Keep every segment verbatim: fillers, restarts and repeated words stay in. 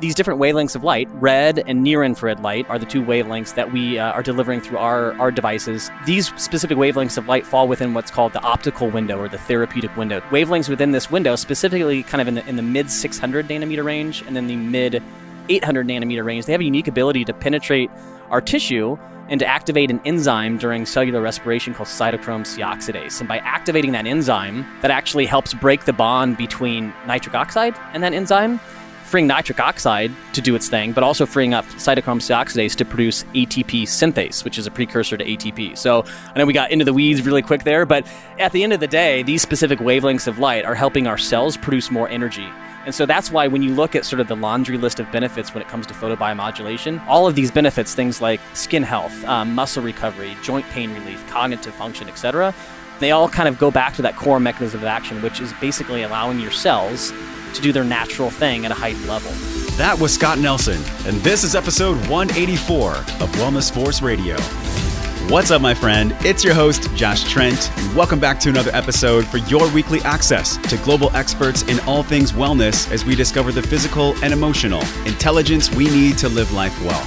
These different wavelengths of light, red and near-infrared light, are the two wavelengths that we uh, are delivering through our, our devices. These specific wavelengths of light fall within what's called the optical window or the therapeutic window. Wavelengths within this window, specifically kind of in the, in the mid six hundred nanometer range and then the mid eight hundred nanometer range, they have a unique ability to penetrate our tissue and to activate an enzyme during cellular respiration called cytochrome C oxidase. And by activating that enzyme, that actually helps break the bond between nitric oxide and that enzyme, freeing nitric oxide to do its thing, but also freeing up cytochrome C oxidase to produce A T P synthase, which is a precursor to A T P. So I know we got into the weeds really quick there, but at the end of the day, these specific wavelengths of light are helping our cells produce more energy. And so that's why when you look at sort of the laundry list of benefits when it comes to photobiomodulation, all of these benefits, things like skin health, um, muscle recovery, joint pain relief, cognitive function, et cetera, they all kind of go back to that core mechanism of action, which is basically allowing your cells to do their natural thing at a heightened level. That was Scott Nelson, and this is episode one eighty-four of Wellness Force Radio. What's up, my friend? It's your host, Josh Trent, and welcome back to another episode for your weekly access to global experts in all things wellness as we discover the physical and emotional intelligence we need to live life well.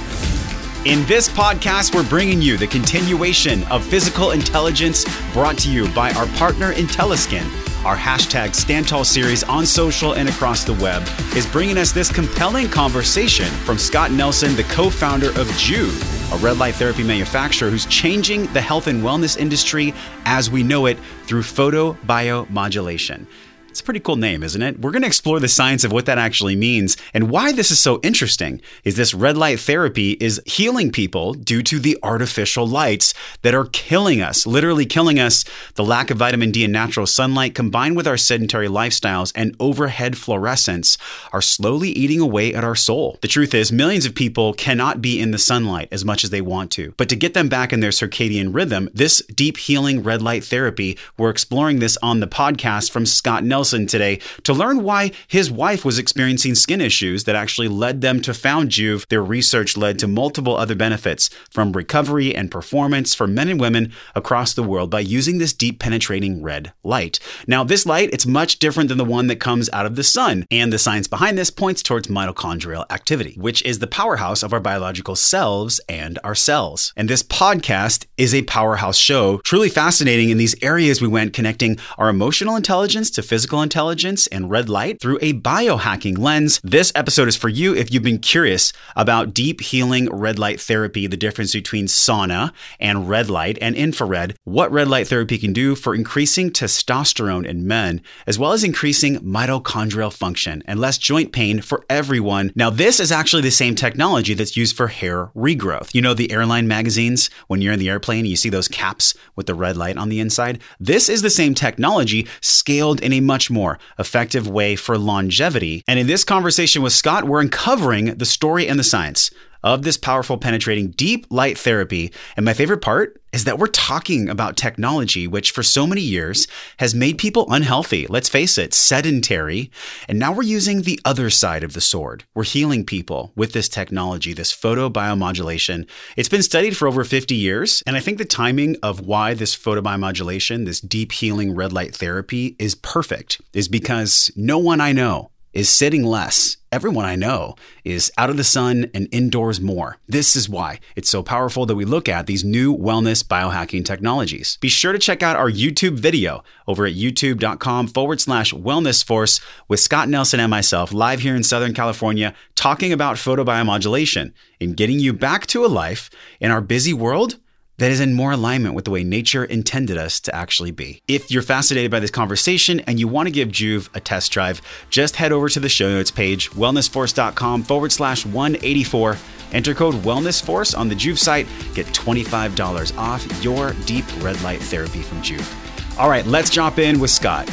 In this podcast, we're bringing you the continuation of physical intelligence brought to you by our partner IntelliSkin. Our hashtag Stand Tall series on social and across the web is bringing us this compelling conversation from Scott Nelson, the co-founder of Juve, a red light therapy manufacturer who's changing the health and wellness industry as we know it through photobiomodulation. It's a pretty cool name, isn't it? We're going to explore the science of what that actually means and why this is so interesting is this red light therapy is healing people due to the artificial lights that are killing us, literally killing us. The lack of vitamin D and natural sunlight combined with our sedentary lifestyles and overhead fluorescence are slowly eating away at our soul. The truth is millions of people cannot be in the sunlight as much as they want to, but to get them back in their circadian rhythm, this deep healing red light therapy, we're exploring this on the podcast from Scott Nelson today to learn why his wife was experiencing skin issues that actually led them to found Juve. Their research led to multiple other benefits from recovery and performance for men and women across the world by using this deep penetrating red light. Now, this light, it's much different than the one that comes out of the sun. And the science behind this points towards mitochondrial activity, which is the powerhouse of our biological selves and our cells. And this podcast is a powerhouse show, truly fascinating in these areas we went connecting our emotional intelligence to physical intelligence and red light through a biohacking lens. This episode is for you if you've been curious about deep healing red light therapy, the difference between sauna and red light and infrared, what red light therapy can do for increasing testosterone in men, as well as increasing mitochondrial function and less joint pain for everyone. Now, this is actually the same technology that's used for hair regrowth. You know, the airline magazines, when you're in the airplane, you see those caps with the red light on the inside. This is the same technology scaled in a much more effective way for longevity. And in this conversation with Scott, we're uncovering the story and the science of this powerful penetrating deep light therapy. And my favorite part is that we're talking about technology, which for so many years has made people unhealthy, let's face it, sedentary. And now we're using the other side of the sword. We're healing people with this technology, this photobiomodulation. It's been studied for over fifty years. And I think the timing of why this photobiomodulation, this deep healing red light therapy is perfect is because no one I know is sitting less. Everyone I know is out of the sun and indoors more. This is why it's so powerful that we look at these new wellness biohacking technologies. Be sure to check out our YouTube video over at youtube.com forward slash wellness force with Scott Nelson and myself live here in Southern California talking about photobiomodulation and getting you back to a life in our busy world that is in more alignment with the way nature intended us to actually be. If you're fascinated by this conversation and you want to give Juve a test drive, just head over to the show notes page, wellnessforce.com forward slash 184. Enter code wellnessforce on the Juve site. Get twenty-five dollars off your deep red light therapy from Juve. All right, let's jump in with Scott.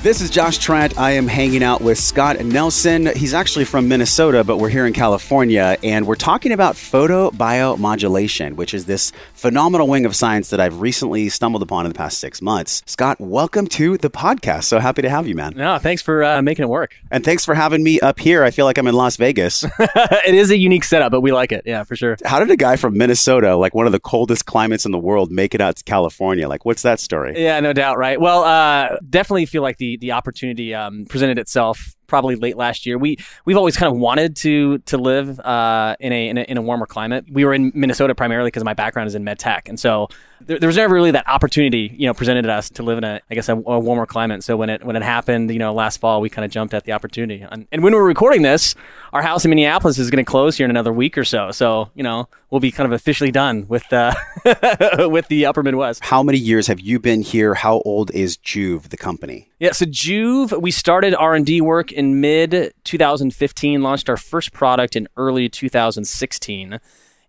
This is Josh Trent. I am hanging out with Scott Nelson. He's actually from Minnesota, but we're here in California, and we're talking about photobiomodulation, which is this phenomenal wing of science that I've recently stumbled upon in the past six months. Scott, welcome to the podcast. So happy to have you, man. No, thanks for uh, making it work. And thanks for having me up here. I feel like I'm in Las Vegas. It is a unique setup, but we like it. Yeah, for sure. How did a guy from Minnesota, like one of the coldest climates in the world, make it out to California? Like, what's that story? Yeah, no doubt, right? Well, uh, definitely feel like the The, the opportunity um, presented itself probably late last year. We we've always kind of wanted to to live uh, in, a, in a in a warmer climate. We were in Minnesota primarily because my background is in med tech, and so there, there was never really that opportunity, you know, presented to us to live in a I guess a, a warmer climate. And so when it when it happened, you know, last fall, we kind of jumped at the opportunity. And, and when we're recording this, our house in Minneapolis is going to close here in another week or so. So you know, we'll be kind of officially done with uh, with the Upper Midwest. How many years have you been here? How old is Juve, the company? Yeah, so Juve, we started R and D work in mid twenty fifteen, launched our first product in early two thousand sixteen,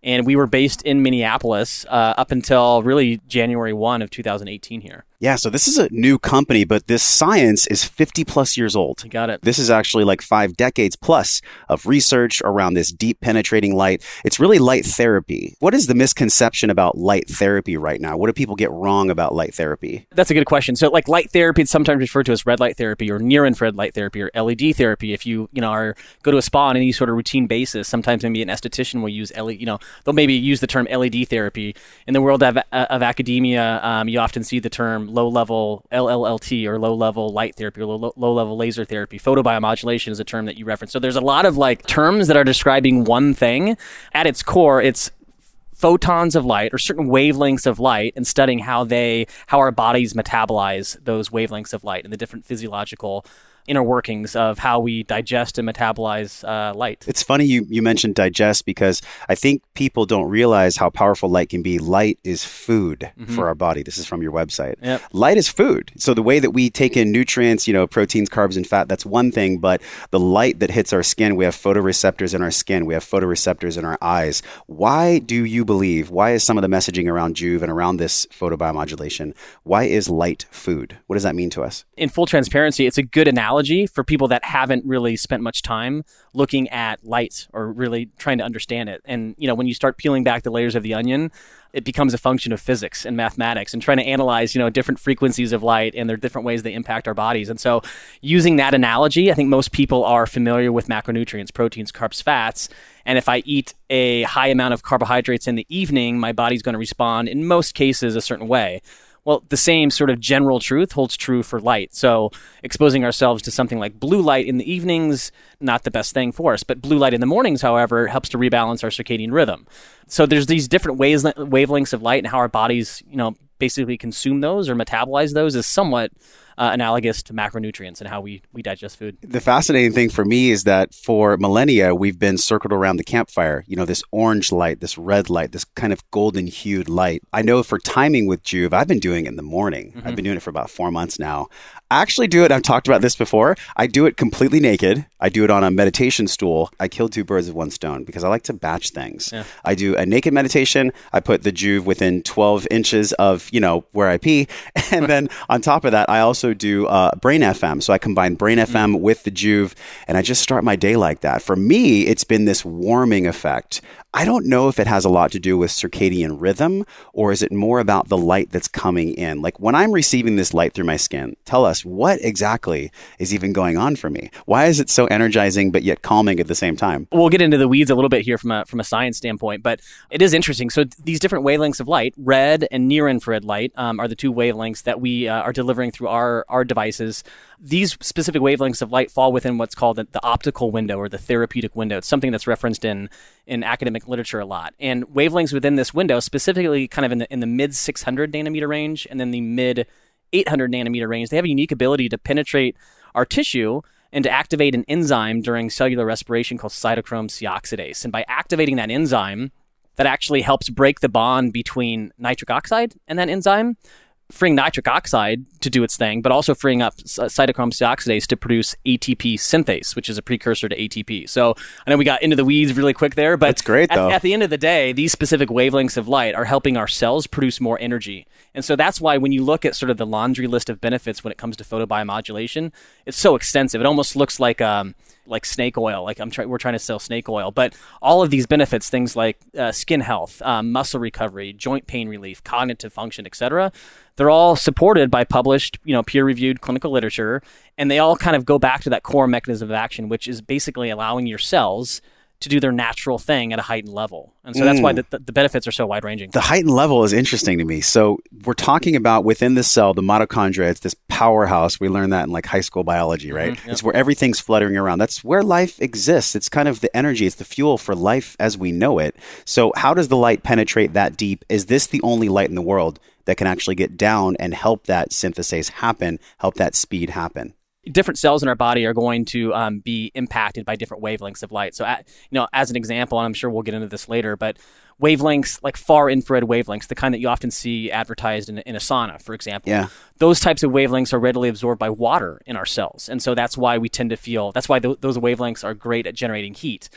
and we were based in Minneapolis uh, up until really January first of twenty eighteen here. Yeah, so this is a new company, but this science is fifty plus years old. You got it. This is actually like five decades plus of research around this deep penetrating light. It's really light therapy. What is the misconception about light therapy right now? What do people get wrong about light therapy? That's a good question. So like light therapy, it's sometimes referred to as red light therapy or near infrared light therapy or L E D therapy. If you, you know, are, go to a spa on any sort of routine basis, sometimes maybe an esthetician will use L E D, you know, they'll maybe use the term L E D therapy. In the world of, of academia, um, you often see the term low-level L L T or low-level light therapy or low, low-level laser therapy. Photobiomodulation is a term that you reference. So there's a lot of like terms that are describing one thing. At its core, it's photons of light or certain wavelengths of light and studying how they, how our bodies metabolize those wavelengths of light and the different physiological inner workings of how we digest and metabolize uh, light. It's funny you, you mentioned digest because I think people don't realize how powerful light can be. Light is food mm-hmm. for our body. This is from your website. Yep. Light is food. So the way that we take in nutrients, you know, proteins, carbs, and fat, that's one thing. But the light that hits our skin, we have photoreceptors in our skin. We have photoreceptors in our eyes. Why do you believe, why is some of the messaging around Juve and around this photobiomodulation, why is light food? What does that mean to us? In full transparency, it's a good analogy for people that haven't really spent much time looking at light or really trying to understand it. And, you know, when you start peeling back the layers of the onion, it becomes a function of physics and mathematics and trying to analyze, you know, different frequencies of light and their different ways they impact our bodies. And so using that analogy, I think most people are familiar with macronutrients, proteins, carbs, fats. And if I eat a high amount of carbohydrates in the evening, my body's going to respond in most cases a certain way. Well, the same sort of general truth holds true for light. So exposing ourselves to something like blue light in the evenings, not the best thing for us. But blue light in the mornings, however, helps to rebalance our circadian rhythm. So there's these different ways, wavelengths of light and how our bodies, you know, basically consume those or metabolize those is somewhat uh, analogous to macronutrients and how we, we digest food. The fascinating thing for me is that for millennia, we've been circled around the campfire, you know, this orange light, this red light, this kind of golden hued light. I know for timing with Juve, I've been doing it in the morning. Mm-hmm. I've been doing it for about four months now. I actually do it. I've talked about this before. I do it completely naked. I do it on a meditation stool. I kill two birds with one stone because I like to batch things. Yeah. I do a naked meditation. I put the Juve within twelve inches of, you know, where I pee. And then on top of that, I also do uh, Brain F M. So I combine Brain F M mm-hmm. with the Juve and I just start my day like that. For me, it's been this warming effect. I don't know if it has a lot to do with circadian rhythm or is it more about the light that's coming in? Like when I'm receiving this light through my skin, tell us what exactly is even going on for me? Why is it so energizing but yet calming at the same time? We'll get into the weeds a little bit here from a, from a science standpoint, but it is interesting. So these different wavelengths of light, red and near infrared light um, are the two wavelengths that we uh, are delivering through our, our devices. These specific wavelengths of light fall within what's called the, the optical window or the therapeutic window. It's something that's referenced in, in academic literature a lot. And wavelengths within this window, specifically kind of in the in the mid six hundred nanometer range and then the mid eight hundred nanometer range, they have a unique ability to penetrate our tissue and to activate an enzyme during cellular respiration called cytochrome C oxidase. And by activating that enzyme, that actually helps break the bond between nitric oxide and that enzyme, freeing nitric oxide to do its thing, but also freeing up cytochrome C oxidase to produce A T P synthase, which is a precursor to A T P. So I know we got into the weeds really quick there, but that's great, at, though. At the end of the day, these specific wavelengths of light are helping our cells produce more energy. And so that's why when you look at sort of the laundry list of benefits when it comes to photobiomodulation, it's so extensive. It almost looks like um, like snake oil, like I'm trying, we're trying to sell snake oil. But all of these benefits, things like uh, skin health, um, muscle recovery, joint pain relief, cognitive function, et cetera, they're all supported by published, you know, peer-reviewed clinical literature, and they all kind of go back to that core mechanism of action, which is basically allowing your cells to do their natural thing at a heightened level. And so that's mm. why the, the benefits are so wide-ranging. The heightened level is interesting to me. So we're talking about within the cell, the mitochondria, it's this powerhouse. We learned that in like high school biology, right? Mm-hmm, yep. It's where everything's fluttering around. That's where life exists. It's kind of the energy. It's the fuel for life as we know it. So how does the light penetrate that deep? Is this the only light in the world that can actually get down and help that synthesis happen, help that speed happen? Different cells in our body are going to um, be impacted by different wavelengths of light. So, at, you know, as an example, and I'm sure we'll get into this later, but wavelengths like far infrared wavelengths, the kind that you often see advertised in, in a sauna, for example, yeah. those types of wavelengths are readily absorbed by water in our cells. And so that's why we tend to feel, that's why th- those wavelengths are great at generating heat.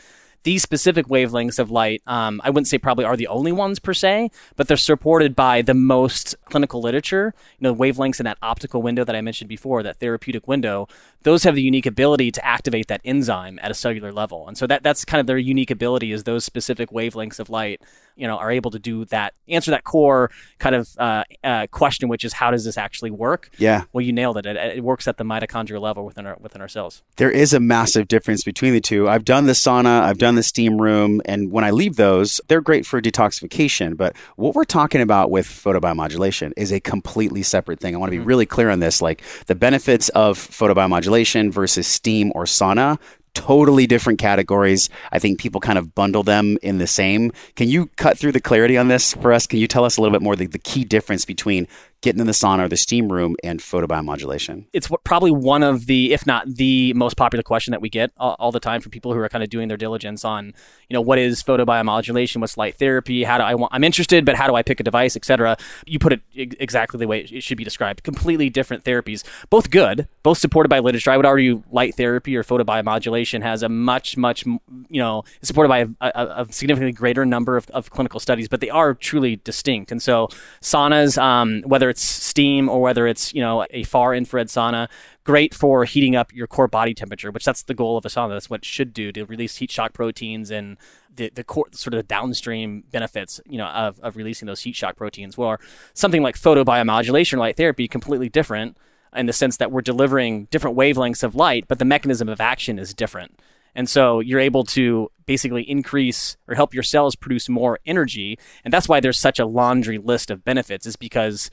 These specific wavelengths of light, um, I wouldn't say probably are the only ones per se, but they're supported by the most clinical literature. You know, wavelengths in that optical window that I mentioned before, that therapeutic window, those have the unique ability to activate that enzyme at a cellular level. And so that that's kind of their unique ability, is those specific wavelengths of light, you know, are able to do that, answer that core kind of uh, uh, question, which is how does this actually work? Yeah. Well, you nailed it. It, it works at the mitochondrial level within our, within our cells. There is a massive difference between the two. I've done the sauna, I've done the steam room, and when I leave those, they're great for detoxification. But what we're talking about with photobiomodulation is a completely separate thing. I want to be mm-hmm. really clear on this. Like, the benefits of photobiomodulation versus steam or sauna, totally different categories. I think people kind of bundle them in the same. Can you cut through the clarity on this for us? Can you tell us a little bit more the, the key difference between getting in the sauna or the steam room and photobiomodulation? It's what, probably one of the, if not the most popular question that we get all, all the time from people who are kind of doing their diligence on, you know, what is photobiomodulation? What's light therapy? How do I want, I'm interested, but how do I pick a device, et cetera? You put it exactly the way it should be described. Completely different therapies, both good, both supported by literature. I would argue light therapy or photobiomodulation has a much, much, you know, supported by a, a, a significantly greater number of, of clinical studies, but they are truly distinct. And so saunas, um, whether it's steam or whether it's, you know, a far infrared sauna, great for heating up your core body temperature, which that's the goal of a sauna. That's what it should do, to release heat shock proteins and the, the core, sort of the downstream benefits, you know, of, of releasing those heat shock proteins. Well, something like photobiomodulation or light therapy, completely different in the sense that we're delivering different wavelengths of light, but the mechanism of action is different. And so you're able to basically increase or help your cells produce more energy. And that's why there's such a laundry list of benefits, is because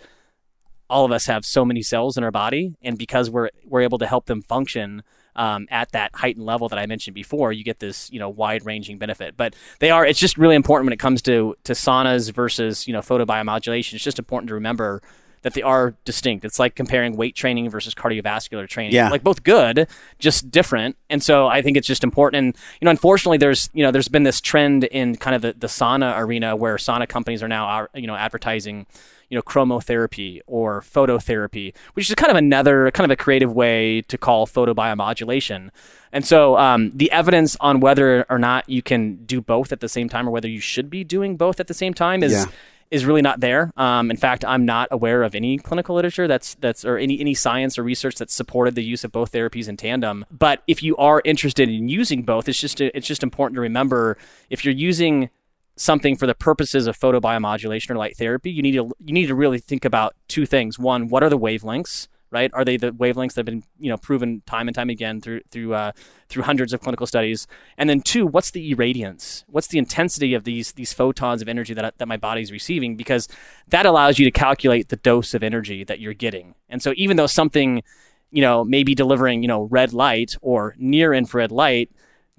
all of us have so many cells in our body, and because we're we're able to help them function um, at that heightened level that I mentioned before, you get this, you know, wide ranging benefit. But they are, it's just really important when it comes to to saunas versus, you know, photobiomodulation. It's just important to remember that they are distinct. It's like comparing weight training versus cardiovascular training. Yeah. Like, both good, just different. And so I think it's just important. And, you know, unfortunately there's, you know, there's been this trend in kind of the, the sauna arena where sauna companies are now, you know, advertising, you know, chromotherapy or phototherapy, which is kind of another kind of a creative way to call photobiomodulation. And so um, the evidence on whether or not you can do both at the same time, or whether you should be doing both at the same time, is, yeah. is really not there. Um, in fact, I'm not aware of any clinical literature that's that's or any any science or research that's supported the use of both therapies in tandem. But if you are interested in using both, it's just it's just important to remember, if you're using something for the purposes of photobiomodulation or light therapy, you need to you need to really think about two things. One, what are the wavelengths, right? Are they the wavelengths that have been, you know, proven time and time again through through uh, through hundreds of clinical studies? And then two, what's the irradiance? What's the intensity of these these photons of energy that that my body's receiving? Because that allows you to calculate the dose of energy that you're getting. And so even though something, you know, maybe delivering, you know, red light or near infrared light,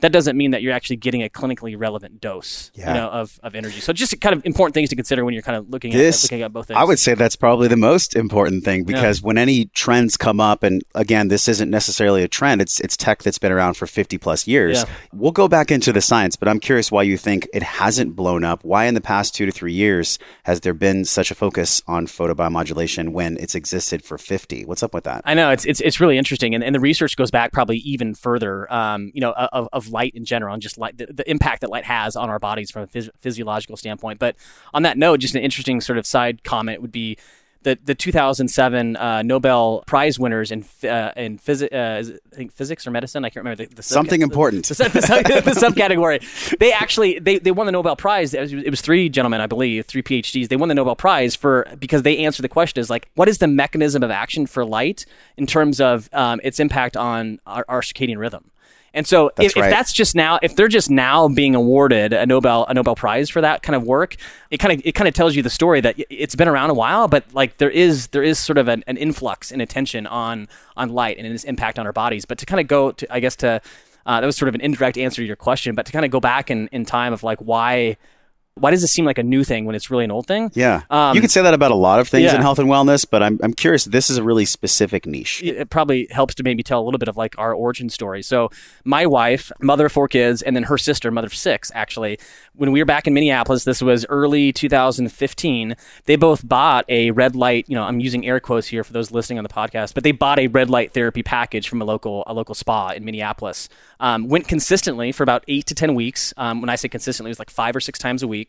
that doesn't mean that you're actually getting a clinically relevant dose, yeah. you know, of, of energy. So just kind of important things to consider when you're kind of looking at, this, looking at both things. I would say that's probably the most important thing, because yeah. when any trends come up, and again, this isn't necessarily a trend, it's it's tech that's been around for fifty plus years. Yeah. We'll go back into the science, but I'm curious why you think it hasn't blown up. Why in the past two to three years has there been such a focus on photobiomodulation when it's existed for fifty? What's up with that? I know, it's it's it's really interesting. And, and the research goes back probably even further, um, you know, of, of light in general, and just light, the, the impact that light has on our bodies from a phys- physiological standpoint. But on that note, just an interesting sort of side comment would be that the two thousand seven uh, Nobel Prize winners in uh, in phys- uh, is it, I think physics or medicine, I can't remember. The, the Something subca- important. The, the, the, sub- the subcategory. They actually, they, they won the Nobel Prize. It was, it was three gentlemen, I believe, three PhDs. They won the Nobel Prize for, because they answered the question is like, what is the mechanism of action for light in terms of um, its impact on our, our circadian rhythm? And so that's if, right. if that's just now, if they're just now being awarded a Nobel, a Nobel Prize for that kind of work, it kind of, it kind of tells you the story that it's been around a while, but like there is, there is sort of an, an influx in attention on, on light and its impact on our bodies. But to kind of go to, I guess to, uh, that was sort of an indirect answer to your question, but to kind of go back in, in time of like, why, why does this seem like a new thing when it's really an old thing? Yeah. Um, you could say that about a lot of things yeah. in health and wellness, but I'm I'm curious, this is a really specific niche. It probably helps to maybe tell a little bit of like our origin story. So my wife, mother of four kids, and then her sister, mother of six, actually, when we were back in Minneapolis, this was early two thousand fifteen, they both bought a red light, you know, I'm using air quotes here for those listening on the podcast, but they bought a red light therapy package from a local a local spa in Minneapolis. Um, went consistently for about eight to ten weeks. Um, when I say consistently, it was like five or six times a week.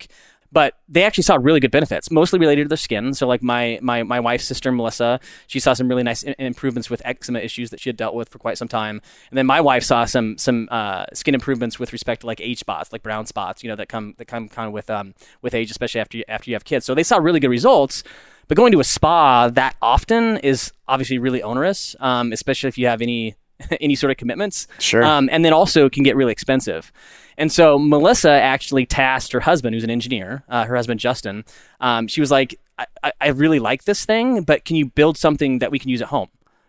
But they actually saw really good benefits, mostly related to their skin. So like my my my wife's sister, Melissa, she saw some really nice improvements with eczema issues that she had dealt with for quite some time. And then my wife saw some some uh, skin improvements with respect to like age spots, like brown spots, you know, that come that come kind of with um with age, especially after you, after you have kids. So they saw really good results. But going to a spa that often is obviously really onerous, um, especially if you have any any sort of commitments. Sure. Um, and then also can get really expensive. And so Melissa actually tasked her husband, who's an engineer, uh, her husband, Justin. Um, she was like, I, I really like this thing, but can you build something that we can use at home?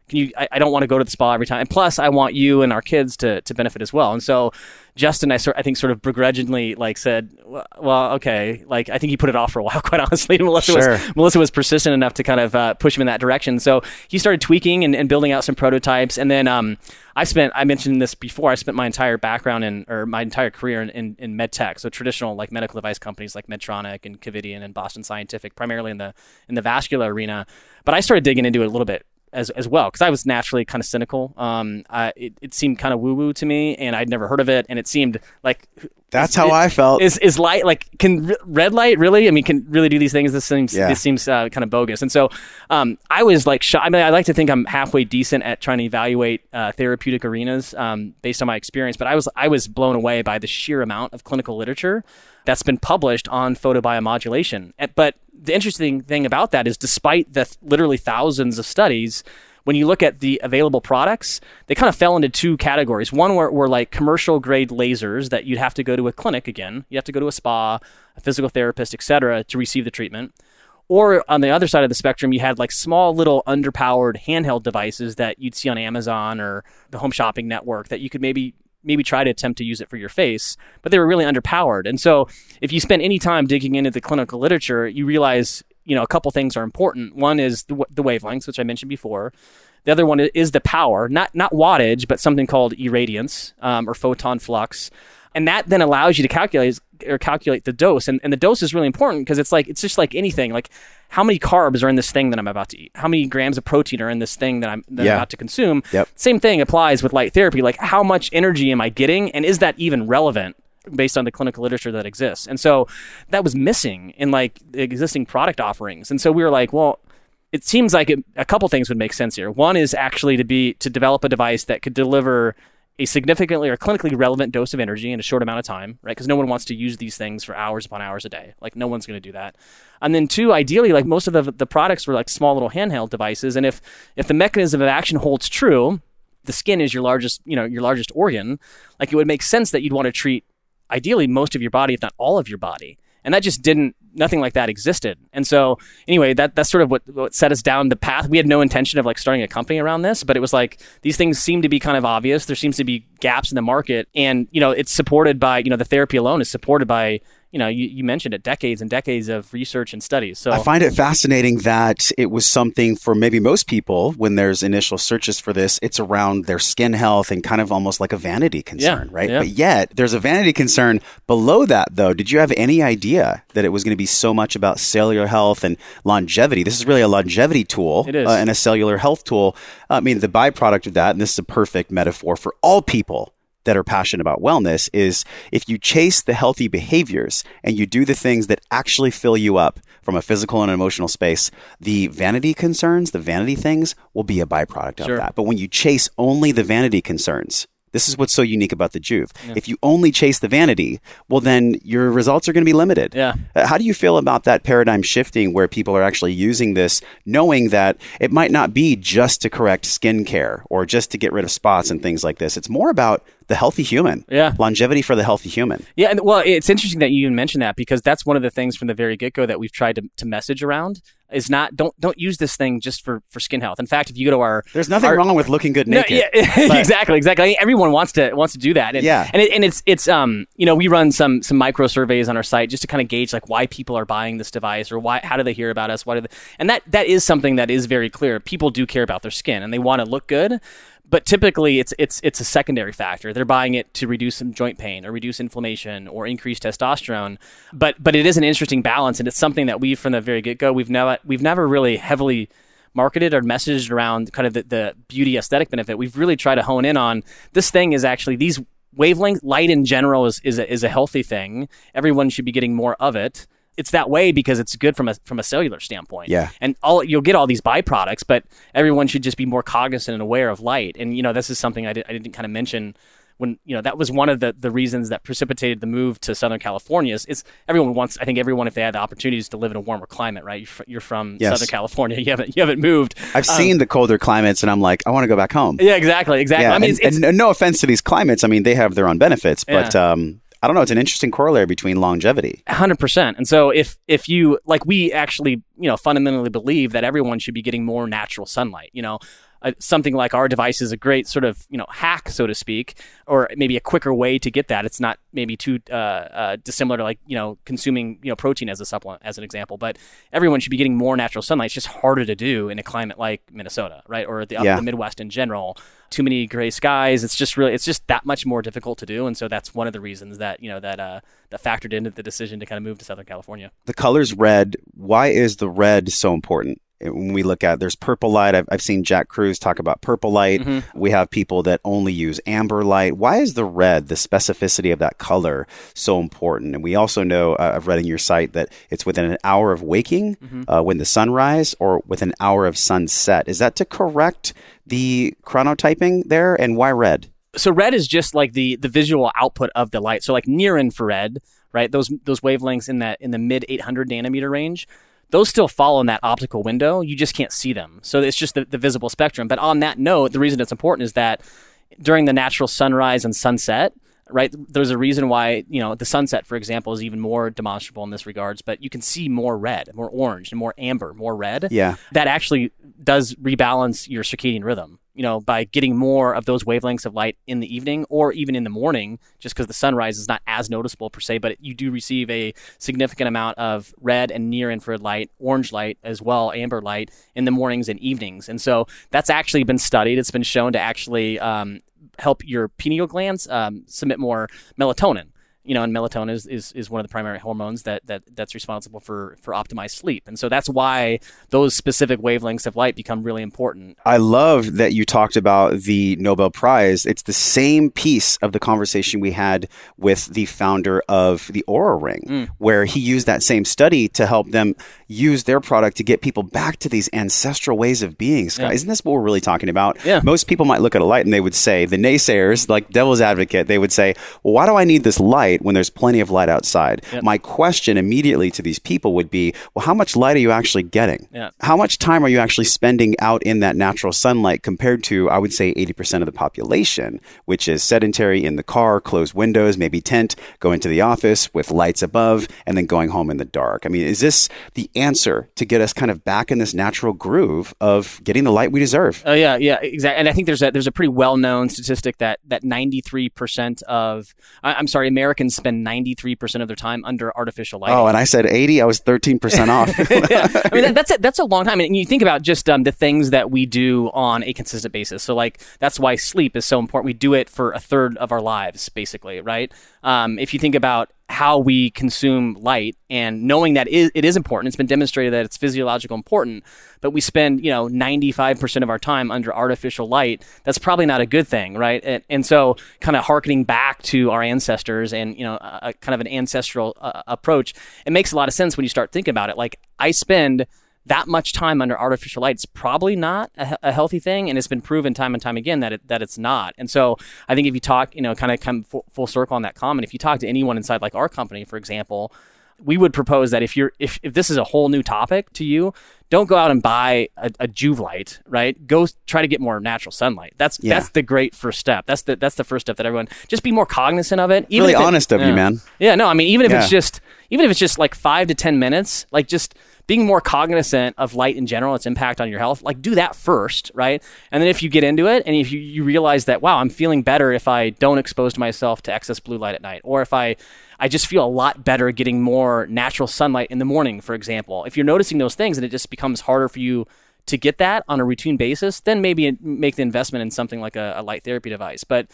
Can you, I, I don't want to go to the spa every time. And plus I want you and our kids to, to benefit as well. And so Justin, I sort, I think sort of begrudgingly like said, well, okay. Like I think he put it off for a while, quite honestly. And Melissa sure. was, Melissa was persistent enough to kind of uh, push him in that direction. So he started tweaking and, and building out some prototypes. And then um, I spent, I mentioned this before, I spent my entire background in, or my entire career in, in, in med tech. So traditional like medical device companies like Medtronic and Covidian and Boston Scientific, primarily in the, in the vascular arena. But I started digging into it a little bit as as well, because I was naturally kind of cynical. Um, I, it, it seemed kind of woo-woo to me, and I'd never heard of it, and it seemed like... That's is, how it, I felt. Is is light, like, can r- red light really, I mean, can really do these things? This seems yeah. this seems uh, kind of bogus. And so um, I was like, sh- I mean, I like to think I'm halfway decent at trying to evaluate uh, therapeutic arenas um, based on my experience, but I was I was blown away by the sheer amount of clinical literature that's been published on photobiomodulation. But the interesting thing about that is despite the th- literally thousands of studies, when you look at the available products, they kind of fell into two categories. One were, were like commercial grade lasers that you'd have to go to a clinic again. You have to go to a spa, a physical therapist, et cetera, to receive the treatment. Or on the other side of the spectrum, you had like small little underpowered handheld devices that you'd see on Amazon or the Home Shopping Network that you could maybe maybe try to attempt to use it for your face, but they were really underpowered. And so if you spend any time digging into the clinical literature, you realize, you know, a couple things are important. One is the, the wavelengths, which I mentioned before. The other one is the power, not not wattage, but something called irradiance um, or photon flux. And that then allows you to calculate or calculate the dose. And, and the dose is really important because it's like, it's just like anything, like how many carbs are in this thing that I'm about to eat? How many grams of protein are in this thing that I'm, that yeah. I'm about to consume? Yep. Same thing applies with light therapy. Like how much energy am I getting? And is that even relevant based on the clinical literature that exists? And so that was missing in like the existing product offerings. And so we were like, well, it seems like it, a couple things would make sense here. One is actually to be, to develop a device that could deliver a significantly or clinically relevant dose of energy in a short amount of time, right? Because no one wants to use these things for hours upon hours a day. Like no one's going to do that. And then two, ideally, like most of the the products were like small little handheld devices. And if if the mechanism of action holds true, the skin is your largest, you know, your largest organ. Like it would make sense that you'd want to treat ideally most of your body, if not all of your body. And that just didn't, nothing like that existed. And so anyway, that that's sort of what, what set us down the path. We had no intention of like starting a company around this, but it was like, these things seem to be kind of obvious. There seems to be gaps in the market and, you know, it's supported by, you know, the therapy alone is supported by, you know, you, you mentioned it, decades and decades of research and studies. So I find it fascinating that it was something for maybe most people when there's initial searches for this, it's around their skin health and kind of almost like a vanity concern, yeah, right? Yeah. But yet there's a vanity concern below that though. Did you have any idea that it was going to be so much about cellular health and longevity? This is really a longevity tool uh, and a cellular health tool. I mean, the byproduct of that, and this is a perfect metaphor for all people that are passionate about wellness, is if you chase the healthy behaviors and you do the things that actually fill you up from a physical and emotional space, the vanity concerns, the vanity things will be a byproduct sure. of that. But when you chase only the vanity concerns, this is what's so unique about the Juve. Yeah. If you only chase the vanity, well, then your results are going to be limited. Yeah. How do you feel about that paradigm shifting where people are actually using this, knowing that it might not be just to correct skincare or just to get rid of spots and things like this? It's more about the healthy human. Yeah. Longevity for the healthy human. Yeah. And well, it's interesting that you even mentioned that, because that's one of the things from the very get-go that we've tried to, to message around is not, don't don't use this thing just for, for skin health. In fact, if you go to our... There's nothing our, wrong with looking good naked. No, yeah, but, exactly. Exactly. I mean, everyone wants to wants to do that. And, yeah. And, it, and it's, it's um you know, we run some some micro surveys on our site just to kind of gauge like why people are buying this device, or why, how do they hear about us? Why do they, and that that is something that is very clear. People do care about their skin and they want to look good. But typically, it's it's it's a secondary factor. They're buying it to reduce some joint pain, or reduce inflammation, or increase testosterone. But but it is an interesting balance, and it's something that we, from the very get go, we've never we've never really heavily marketed or messaged around kind of the, the beauty aesthetic benefit. We've really tried to hone in on this thing is actually these wavelengths. Light in general is is a, is a healthy thing. Everyone should be getting more of it. It's that way because it's good from a from a cellular standpoint. Yeah. And all you'll get all these byproducts, but everyone should just be more cognizant and aware of light. And, you know, this is something I, did, I didn't kind of mention when, you know, that was one of the, the reasons that precipitated the move to Southern California. Is, is everyone wants, I think everyone, if they had the opportunities to live in a warmer climate, right? You're, fr- you're from yes. Southern California. You haven't you haven't moved. I've um, seen the colder climates and I'm like, I want to go back home. Yeah, exactly. Exactly. Yeah, I mean, and, it's, it's, and no offense to these climates. I mean, they have their own benefits, yeah. but... um I don't know. It's an interesting corollary between longevity. one hundred percent. And so if if you, like we actually, you know, fundamentally believe that everyone should be getting more natural sunlight, you know, uh, something like our device is a great sort of, you know, hack, so to speak, or maybe a quicker way to get that. It's not maybe too uh, uh, dissimilar to like, you know, consuming, you know, protein as a supplement, as an example, but everyone should be getting more natural sunlight. It's just harder to do in a climate like Minnesota, right? Or the, yeah. the Midwest in general. Too many gray skies. It's just really, it's just that much more difficult to do. And so that's one of the reasons that, you know, that, uh, that factored into the decision to kind of move to Southern California. The color's red. Why is the red so important? When we look at, there's purple light. I've, I've seen Jack Cruz talk about purple light. Mm-hmm. We have people that only use amber light. Why is the red, the specificity of that color, so important? And we also know, uh, I've read in your site that it's within an hour of waking, mm-hmm. uh, when the sunrise, or within an hour of sunset. Is that to correct the chronotyping there? And why red? So red is just like the the visual output of the light. So like near infrared, right? Those those wavelengths in that in the mid eight hundred nanometer range. Those still fall in that optical window. You just can't see them. So it's just the, the visible spectrum. But on that note, the reason it's important is that during the natural sunrise and sunset, right, there's a reason why, you know, the sunset, for example, is even more demonstrable in this regards, but you can see more red, more orange, and more amber, more red. Yeah. That actually does rebalance your circadian rhythm, you know, by getting more of those wavelengths of light in the evening or even in the morning, just because the sunrise is not as noticeable per se, but you do receive a significant amount of red and near infrared light, orange light as well, amber light in the mornings and evenings. And so that's actually been studied. It's been shown to actually um, help your pineal glands um, submit more melatonin. You know, and melatonin is, is, is one of the primary hormones that, that that's responsible for, for optimized sleep. And so that's why those specific wavelengths of light become really important. I love that you talked about the Nobel Prize. It's the same piece of the conversation we had with the founder of the Oura Ring, mm. where he used that same study to help them use their product to get people back to these ancestral ways of being. Scott, yeah. Isn't this what we're really talking about? Yeah. Most people might look at a light and they would say, the naysayers, like devil's advocate, they would say, well, why do I need this light when there's plenty of light outside? Yep. My question immediately to these people would be, well, how much light are you actually getting? Yep. How much time are you actually spending out in that natural sunlight compared to, I would say, eighty percent of the population, which is sedentary in the car, closed windows, maybe tent, go into the office with lights above, and then going home in the dark. I mean, is this the answer to get us kind of back in this natural groove of getting the light we deserve? Oh, yeah, yeah, exactly. And I think there's a, there's a pretty well-known statistic that, that ninety-three percent of, I, I'm sorry, American spend ninety-three percent of their time under artificial light. Oh, and I said eighty, I was thirteen percent off. Yeah. I mean, that, that's, a, that's a long time. And you think about just um, the things that we do on a consistent basis. So like, that's why sleep is so important. We do it for a third of our lives, basically, right? Um, if you think about how we consume light and knowing that it is important, it's been demonstrated that it's physiological important, but we spend, you know, ninety-five percent of our time under artificial light. That's probably not a good thing, right? And, and so kind of hearkening back to our ancestors and, you know, a, kind of an ancestral uh, approach, it makes a lot of sense when you start thinking about it. Like I spend that much time under artificial light is probably not a, a healthy thing, and it's been proven time and time again that it, that it's not. And so I think if you talk, you know, kind of come full, full circle on that comment, if you talk to anyone inside like our company, for example, we would propose that if you're if, if this is a whole new topic to you, don't go out and buy a, a Juve light, right? Go try to get more natural sunlight. That's yeah. that's the great first step. That's the that's the first step that everyone just be more cognizant of it. Even really honest it, of yeah. you, man. Yeah, no, I mean even if yeah. it's just even if it's just like five to ten minutes, like just being more cognizant of light in general, its impact on your health, like do that first, right? And then if you get into it and if you, you realize that, wow, I'm feeling better if I don't expose myself to excess blue light at night, or if I, I just feel a lot better getting more natural sunlight in the morning, for example. If you're noticing those things and it just becomes harder for you to get that on a routine basis, then maybe make the investment in something like a, a light therapy device. But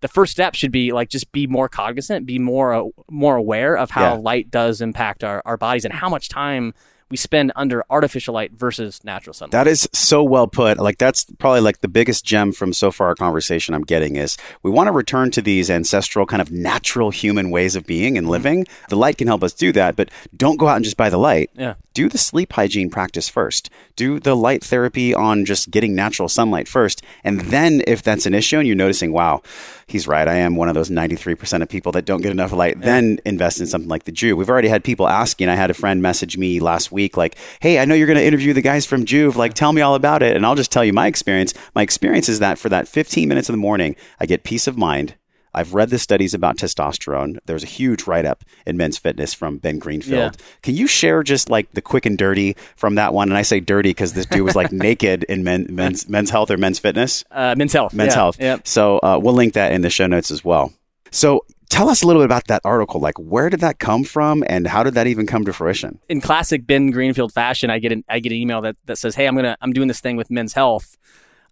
the first step should be like just be more cognizant, be more uh, more aware of how yeah. light does impact our, our bodies and how much time we spend under artificial light versus natural sunlight. That is so well put. Like that's probably like the biggest gem from so far our conversation I'm getting is we want to return to these ancestral kind of natural human ways of being and living. The light can help us do that, but don't go out and just buy the light. Yeah. Do the sleep hygiene practice first. Do the light therapy on just getting natural sunlight first. And then if that's an issue and you're noticing, wow, he's right, I am one of those ninety-three percent of people that don't get enough light, yeah. then invest in something like the Juve. We've already had people asking. I had a friend message me last week like, hey, I know you're going to interview the guys from Juve. Like, tell me all about it. And I'll just tell you my experience. My experience is that for that fifteen minutes in the morning, I get peace of mind. I've read the studies about testosterone. There's a huge write-up in Men's Fitness from Ben Greenfield. Yeah. Can you share just like the quick and dirty from that one? And I say dirty because this dude was like naked in men, men's, men's Health or Men's Fitness? Uh, men's Health. Men's yeah. Health. Yep. So uh, we'll link that in the show notes as well. So tell us a little bit about that article. Like, where did that come from and how did that even come to fruition? In classic Ben Greenfield fashion, I get an I get an email that, that says, hey, I'm gonna I'm doing this thing with Men's Health.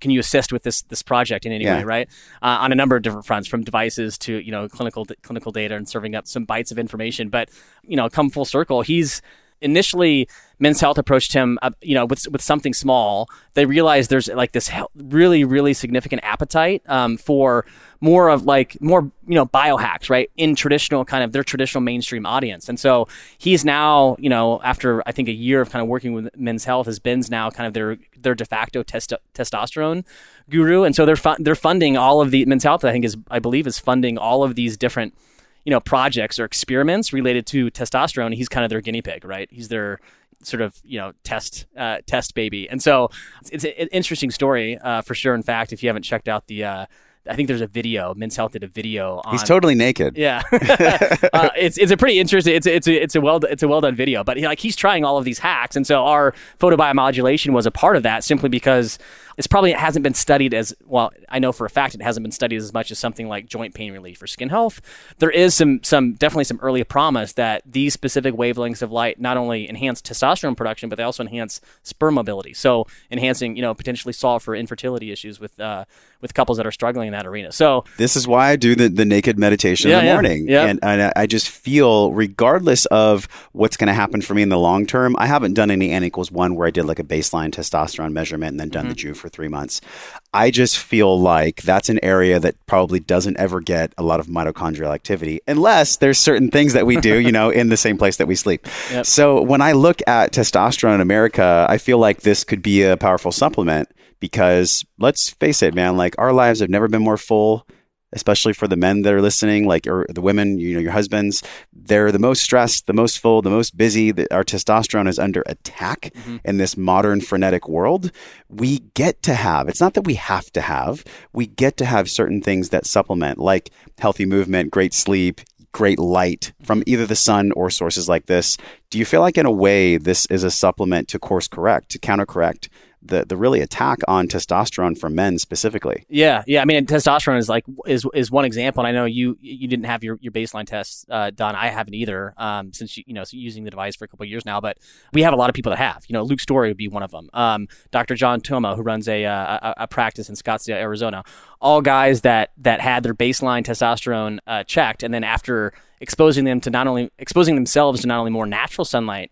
Can you assist with this this project in any yeah. way, right? Uh, on a number of different fronts, from devices to, you know, clinical clinical data and serving up some bites of information. But, you know, come full circle, he's initially Men's Health approached him, uh, you know, with with something small. They realized there's like this he- really, really significant appetite um, for more of like more, you know, biohacks, right? In traditional kind of their traditional mainstream audience. And so he's now, you know, after I think a year of kind of working with Men's Health, has Ben's now kind of their their de facto test- testosterone guru. And so they're fu- they're funding all of the Men's Health. I think is I believe is funding all of these different, you know, projects or experiments related to testosterone. He's kind of their guinea pig, right? He's their sort of, you know, test uh, test baby. And so it's, it's an interesting story uh, for sure. In fact, if you haven't checked out the, uh, I think there's a video, Men's Health did a video on. He's totally naked. Yeah. uh, it's it's a pretty interesting, it's it's a, it's a well it's a well done video, but he, like he's trying all of these hacks. And so our photobiomodulation was a part of that simply because it's probably, it hasn't been studied as, well, I know for a fact it hasn't been studied as much as something like joint pain relief or skin health. There is some, some definitely some early promise that these specific wavelengths of light not only enhance testosterone production, but they also enhance sperm mobility. So enhancing, you know, potentially solve for infertility issues with uh, with couples that are struggling in that arena. So this is why I do the, the naked meditation yeah, in the morning. Yeah, yeah. And, and I just feel, regardless of what's going to happen for me in the long term, I haven't done any N equals one where I did like a baseline testosterone measurement and then done mm-hmm. the Juve for three months. I just feel like that's an area that probably doesn't ever get a lot of mitochondrial activity unless there's certain things that we do, you know, in the same place that we sleep. Yep. So when I look at testosterone in America, I feel like this could be a powerful supplement because let's face it, man, like our lives have never been more full, especially for the men that are listening, like, or the women, you know, your husbands, they're the most stressed, the most full, the most busy. The, our testosterone is under attack mm-hmm. in this modern frenetic world. We get to have, it's not that we have to have, we get to have certain things that supplement, like healthy movement, great sleep, great light from either the sun or sources like this. Do you feel like in a way, this is a supplement to course correct, to counter correct the the really attack on testosterone for men specifically? Yeah. Yeah. I mean, testosterone is like, is, is one example. And I know you, you didn't have your, your baseline tests uh, done. I haven't either. Um, since you, you know, using the device for a couple of years now, but we have a lot of people that have, you know, Luke Story would be one of them. Um, Doctor John Toma, who runs a, uh, a, a practice in Scottsdale, Arizona, all guys that, that had their baseline testosterone uh, checked. And then after exposing them to not only exposing themselves to not only more natural sunlight,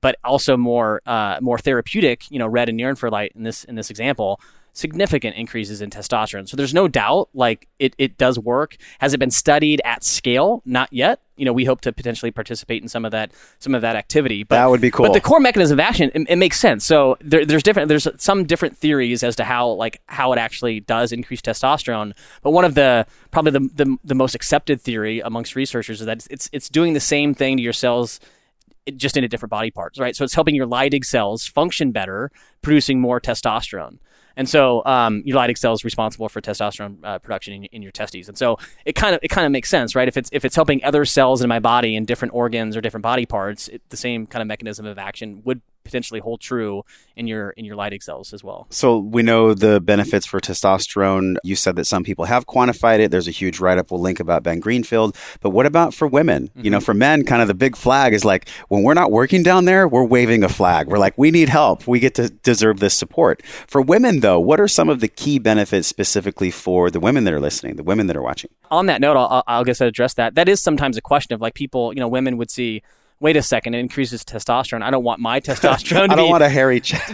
but also more uh, more therapeutic, you know, red and near infrared light in this in this example, significant increases in testosterone. So there's no doubt, like, it it does work. Has it been studied at scale? Not yet. You know, we hope to potentially participate in some of that some of that activity. But, that would be cool. But the core mechanism of action, it, it makes sense. So there, there's different there's some different theories as to how like how it actually does increase testosterone. But one of the probably the the, the most accepted theory amongst researchers is that it's it's doing the same thing to your cells just in a different body parts, right? So it's helping your Leydig cells function better, producing more testosterone. And so um, your Leydig cells responsible for testosterone uh, production in, in your testes. And so it kind of it kind of makes sense, right? If it's if it's helping other cells in my body in different organs or different body parts, it, the same kind of mechanism of action would potentially hold true in your in your Leydig cells as well. So we know the benefits for testosterone. You said that some people have quantified it. There's a huge write-up we'll link about Ben Greenfield. But what about for women? Mm-hmm. You know, for men, kind of the big flag is like, when we're not working down there, we're waving a flag. We're like, we need help. We get to deserve this support. For women, though, what are some of the key benefits specifically for the women that are listening, the women that are watching? On that note, I'll, I'll guess I'll address that. That is sometimes a question of like people, you know, women would see, wait a second, it increases testosterone. I don't want my testosterone. To I don't be, want a hairy chest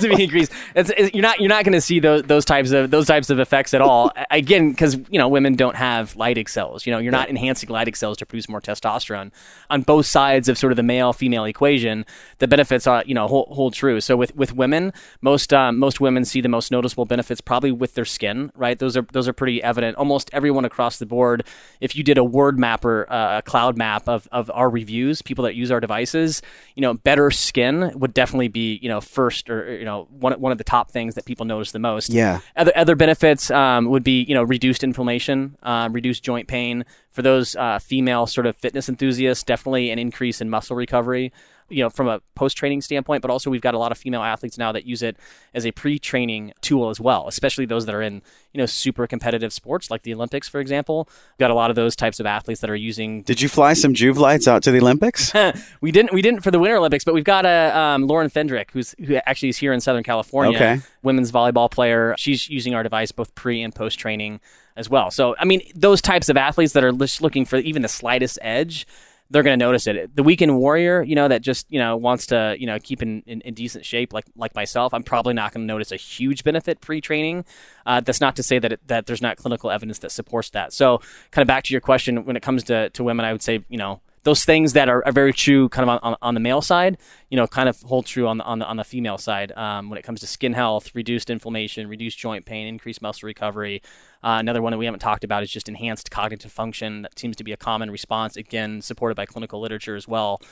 to be increased. It's, it's, you're not you're not going to see those those types of those types of effects at all. Again, because you know women don't have Leydig cells. You know, you're not enhancing Leydig cells to produce more testosterone. On both sides of sort of the male female equation, the benefits are you know hold, hold true. So with with women, most um, most women see the most noticeable benefits probably with their skin. Right, those are those are pretty evident. Almost everyone across the board. If you did a word map or uh, a cloud map of of our reviews, people that use our devices, you know, better skin would definitely be, you know, first or, you know, one one of the top things that people notice the most. Yeah. Other other benefits um, would be, you know, reduced inflammation, uh, reduced joint pain. For those uh, female sort of fitness enthusiasts, definitely an increase in muscle recovery, you know, from a post-training standpoint, but also we've got a lot of female athletes now that use it as a pre-training tool as well, especially those that are in, you know, super competitive sports like the Olympics, for example. We've got a lot of those types of athletes that are using... Did you fly some Juve lights out to the Olympics? we didn't We didn't for the Winter Olympics, but we've got a um, Lauren Fendrick, who's, who actually is here in Southern California, okay. Women's volleyball player. She's using our device both pre- and post-training as well. So, I mean, those types of athletes that are just looking for even the slightest edge, they're going to notice it. The weekend warrior, you know, that just, you know, wants to, you know, keep in, in, in decent shape like like myself, I'm probably not going to notice a huge benefit pre-training. Uh, that's not to say that it, that there's not clinical evidence that supports that. So kind of back to your question, when it comes to, to women, I would say, you know, those things that are, are very true kind of on, on, on the male side, you know, kind of hold true on the, on the, on the female side um, when it comes to skin health, reduced inflammation, reduced joint pain, increased muscle recovery. Uh, another one that we haven't talked about is just enhanced cognitive function. That seems to be a common response, again, supported by clinical literature as well.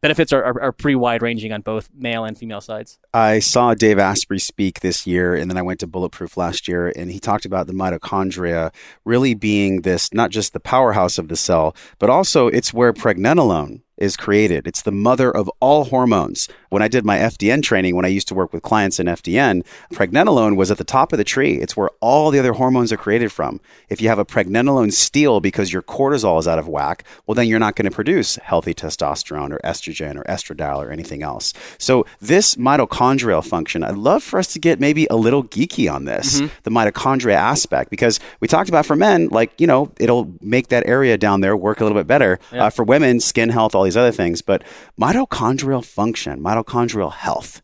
Benefits are, are, are pretty wide-ranging on both male and female sides. I saw Dave Asprey speak this year, and then I went to Bulletproof last year, and he talked about the mitochondria really being this, not just the powerhouse of the cell, but also it's where pregnenolone is created. It's the mother of all hormones. When I did my F D N training, when I used to work with clients in F D N, pregnenolone was at the top of the tree. It's where all the other hormones are created from. If you have a pregnenolone steal because your cortisol is out of whack, well, then you're not going to produce healthy testosterone or estrogen or estradiol or anything else. So this mitochondrial function, I'd love for us to get maybe a little geeky on this, mm-hmm. the mitochondria aspect, because we talked about for men, like, you know, it'll make that area down there work a little bit better. Yeah. Uh, for women, skin health, all these other things, but mitochondrial function, mitochondrial health.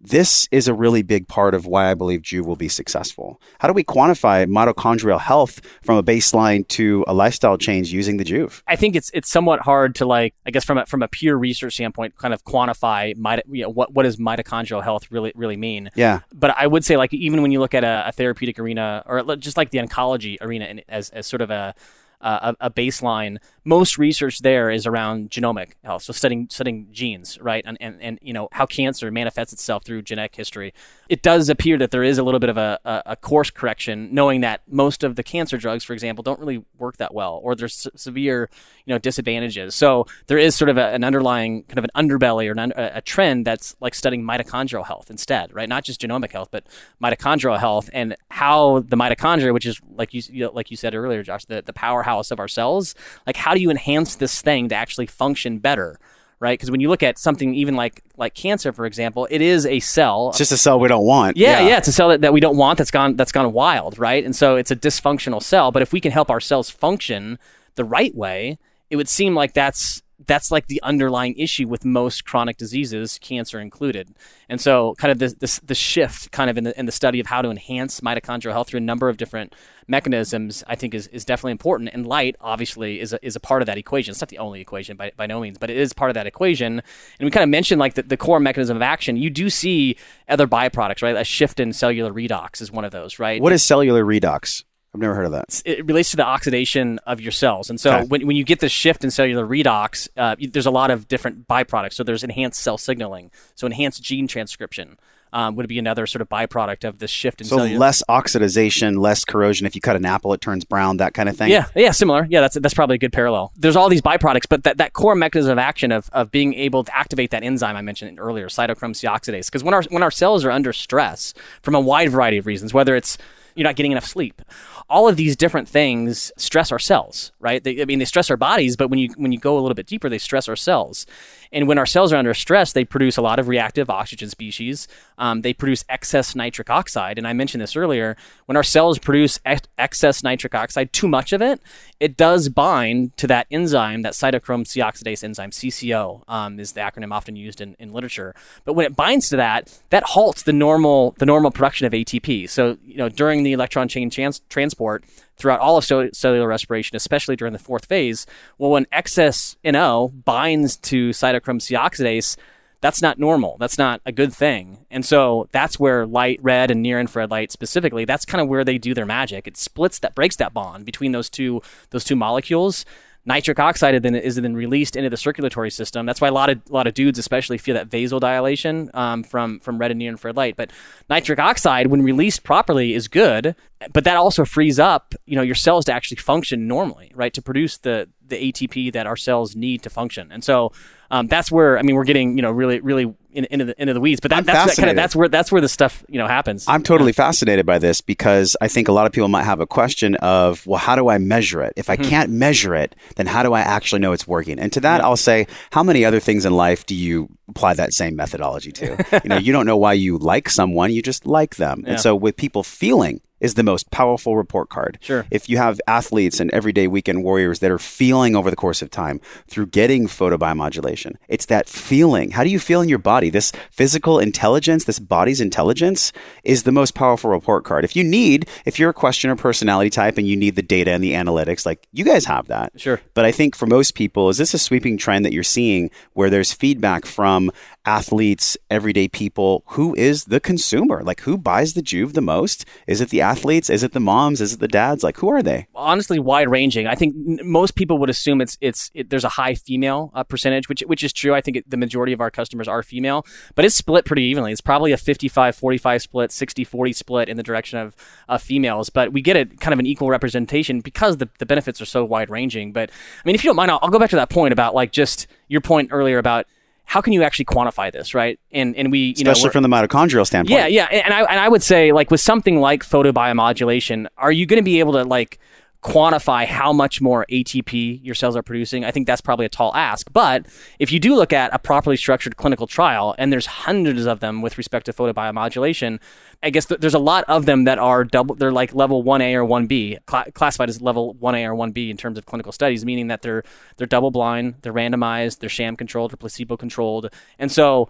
This is a really big part of why I believe Juve will be successful. How do we quantify mitochondrial health from a baseline to a lifestyle change using the Juve? I think it's it's somewhat hard to like, I guess from a, from a pure research standpoint, kind of quantify mito, you know, what what does mitochondrial health really really mean? Yeah. But I would say like even when you look at a, a therapeutic arena or just like the oncology arena in, as as sort of a Uh, a, a baseline. Most research there is around genomic health, so studying studying genes, right, and, and and you know how cancer manifests itself through genetic history. It does appear that there is a little bit of a, a, a course correction, knowing that most of the cancer drugs, for example, don't really work that well, or there's se- severe you know disadvantages. So there is sort of a, an underlying kind of an underbelly or an, a trend that's like studying mitochondrial health instead, right? Not just genomic health, but mitochondrial health and how the mitochondria, which is like you, you know, like you said earlier, Josh, the the powerhouse of our cells, like how do you enhance this thing to actually function better, right? Because when you look at something even like like cancer, for example, it is a cell. It's just a cell we don't want. Yeah, yeah, yeah it's a cell that, that we don't want that's gone that's gone wild, right? And so it's a dysfunctional cell. But if we can help our cells function the right way, it would seem like that's that's like the underlying issue with most chronic diseases, cancer included. And so kind of this, this, the shift kind of in the, in the study of how to enhance mitochondrial health through a number of different mechanisms, I think is, is definitely important. And light obviously is a, is a part of that equation. It's not the only equation by, by no means, but it is part of that equation. And we kind of mentioned like the, the core mechanism of action. You do see other byproducts, right? A shift in cellular redox is one of those, right? What is cellular redox? I've never heard of that. It relates to the oxidation of your cells. And so okay. when when you get this shift in cellular redox, uh, there's a lot of different byproducts. So there's enhanced cell signaling. So enhanced gene transcription um, would be another sort of byproduct of this shift in so cellular. So less oxidization, less corrosion. If you cut an apple, it turns brown, that kind of thing? Yeah, yeah, similar. Yeah, that's that's probably a good parallel. There's all these byproducts, but that, that core mechanism of action of of being able to activate that enzyme I mentioned earlier, cytochrome C oxidase. Because when our, when our cells are under stress from a wide variety of reasons, whether it's you're not getting enough sleep. All of these different things stress our cells, right? They, I mean, they stress our bodies, but when you when you go a little bit deeper, they stress our cells. And when our cells are under stress, they produce a lot of reactive oxygen species. Um, they produce excess nitric oxide. And I mentioned this earlier, when our cells produce ex- excess nitric oxide, too much of it, it does bind to that enzyme, that cytochrome C oxidase enzyme, C C O um, is the acronym often used in, in literature. But when it binds to that, that halts the normal the normal production of A T P. So, you know, during the electron chain trans- transport, throughout all of cell- cellular respiration, especially during the fourth phase, well, when excess N O binds to cytochrome C oxidase, that's not normal. That's not a good thing. And so that's where light, red and near-infrared light specifically, that's kind of where they do their magic. It splits that, breaks that bond between those two, those two molecules. Nitric oxide then is then released into the circulatory system. That's why a lot of a lot of dudes especially feel that vasodilation um, from from red and near infrared light. But nitric oxide, when released properly, is good. But that also frees up, you know, your cells to actually function normally, right? To produce the the A T P that our cells need to function. And so um, that's where I mean we're getting you know really really in, into the into the weeds. But that, that's that kind of that's where that's where the stuff you know happens. I'm totally yeah. fascinated by this because I think a lot of people might have a question of, well, how do I measure it? If I mm-hmm. can't measure it, then how do I actually know it's working? And to that, yeah. I'll say, how many other things in life do you apply that same methodology to? You know, you don't know why you like someone, you just like them. Yeah. And so with people feeling is the most powerful report card. Sure. If you have athletes and everyday weekend warriors that are feeling over the course of time through getting photobiomodulation, it's that feeling. How do you feel in your body? This physical intelligence, this body's intelligence is the most powerful report card. If you need, if you're a questioner personality type and you need the data and the analytics, like you guys have that. Sure. But I think for most people, is this a sweeping trend that you're seeing where there's feedback from athletes, everyday people? Who is the consumer? Like who buys the Juve the most? Is it the athletes? Is it the moms? Is it the dads? Like, who are they? Honestly, wide ranging. I think n- most people would assume it's it's it, there's a high female uh, percentage, which which is true. I think it, the majority of our customers are female, but it's split pretty evenly. It's probably a fifty-five forty-five split, sixty forty split in the direction of uh, females. But we get it kind of an equal representation because the, the benefits are so wide ranging. But I mean, if you don't mind, I'll, I'll go back to that point about like just your point earlier about how can you actually quantify this, right? And and we, you especially know, especially from the mitochondrial standpoint. Yeah, yeah, and I and I would say like with something like photobiomodulation, are you going to be able to like quantify how much more A T P your cells are producing? I think that's probably a tall ask. But if you do look at a properly structured clinical trial, and there's hundreds of them with respect to photobiomodulation, I guess th- there's a lot of them that are double, they're like level one A or one B, cl- classified as level one A or one B in terms of clinical studies, meaning that they're they're double blind, they're randomized, they're sham controlled or placebo controlled. And so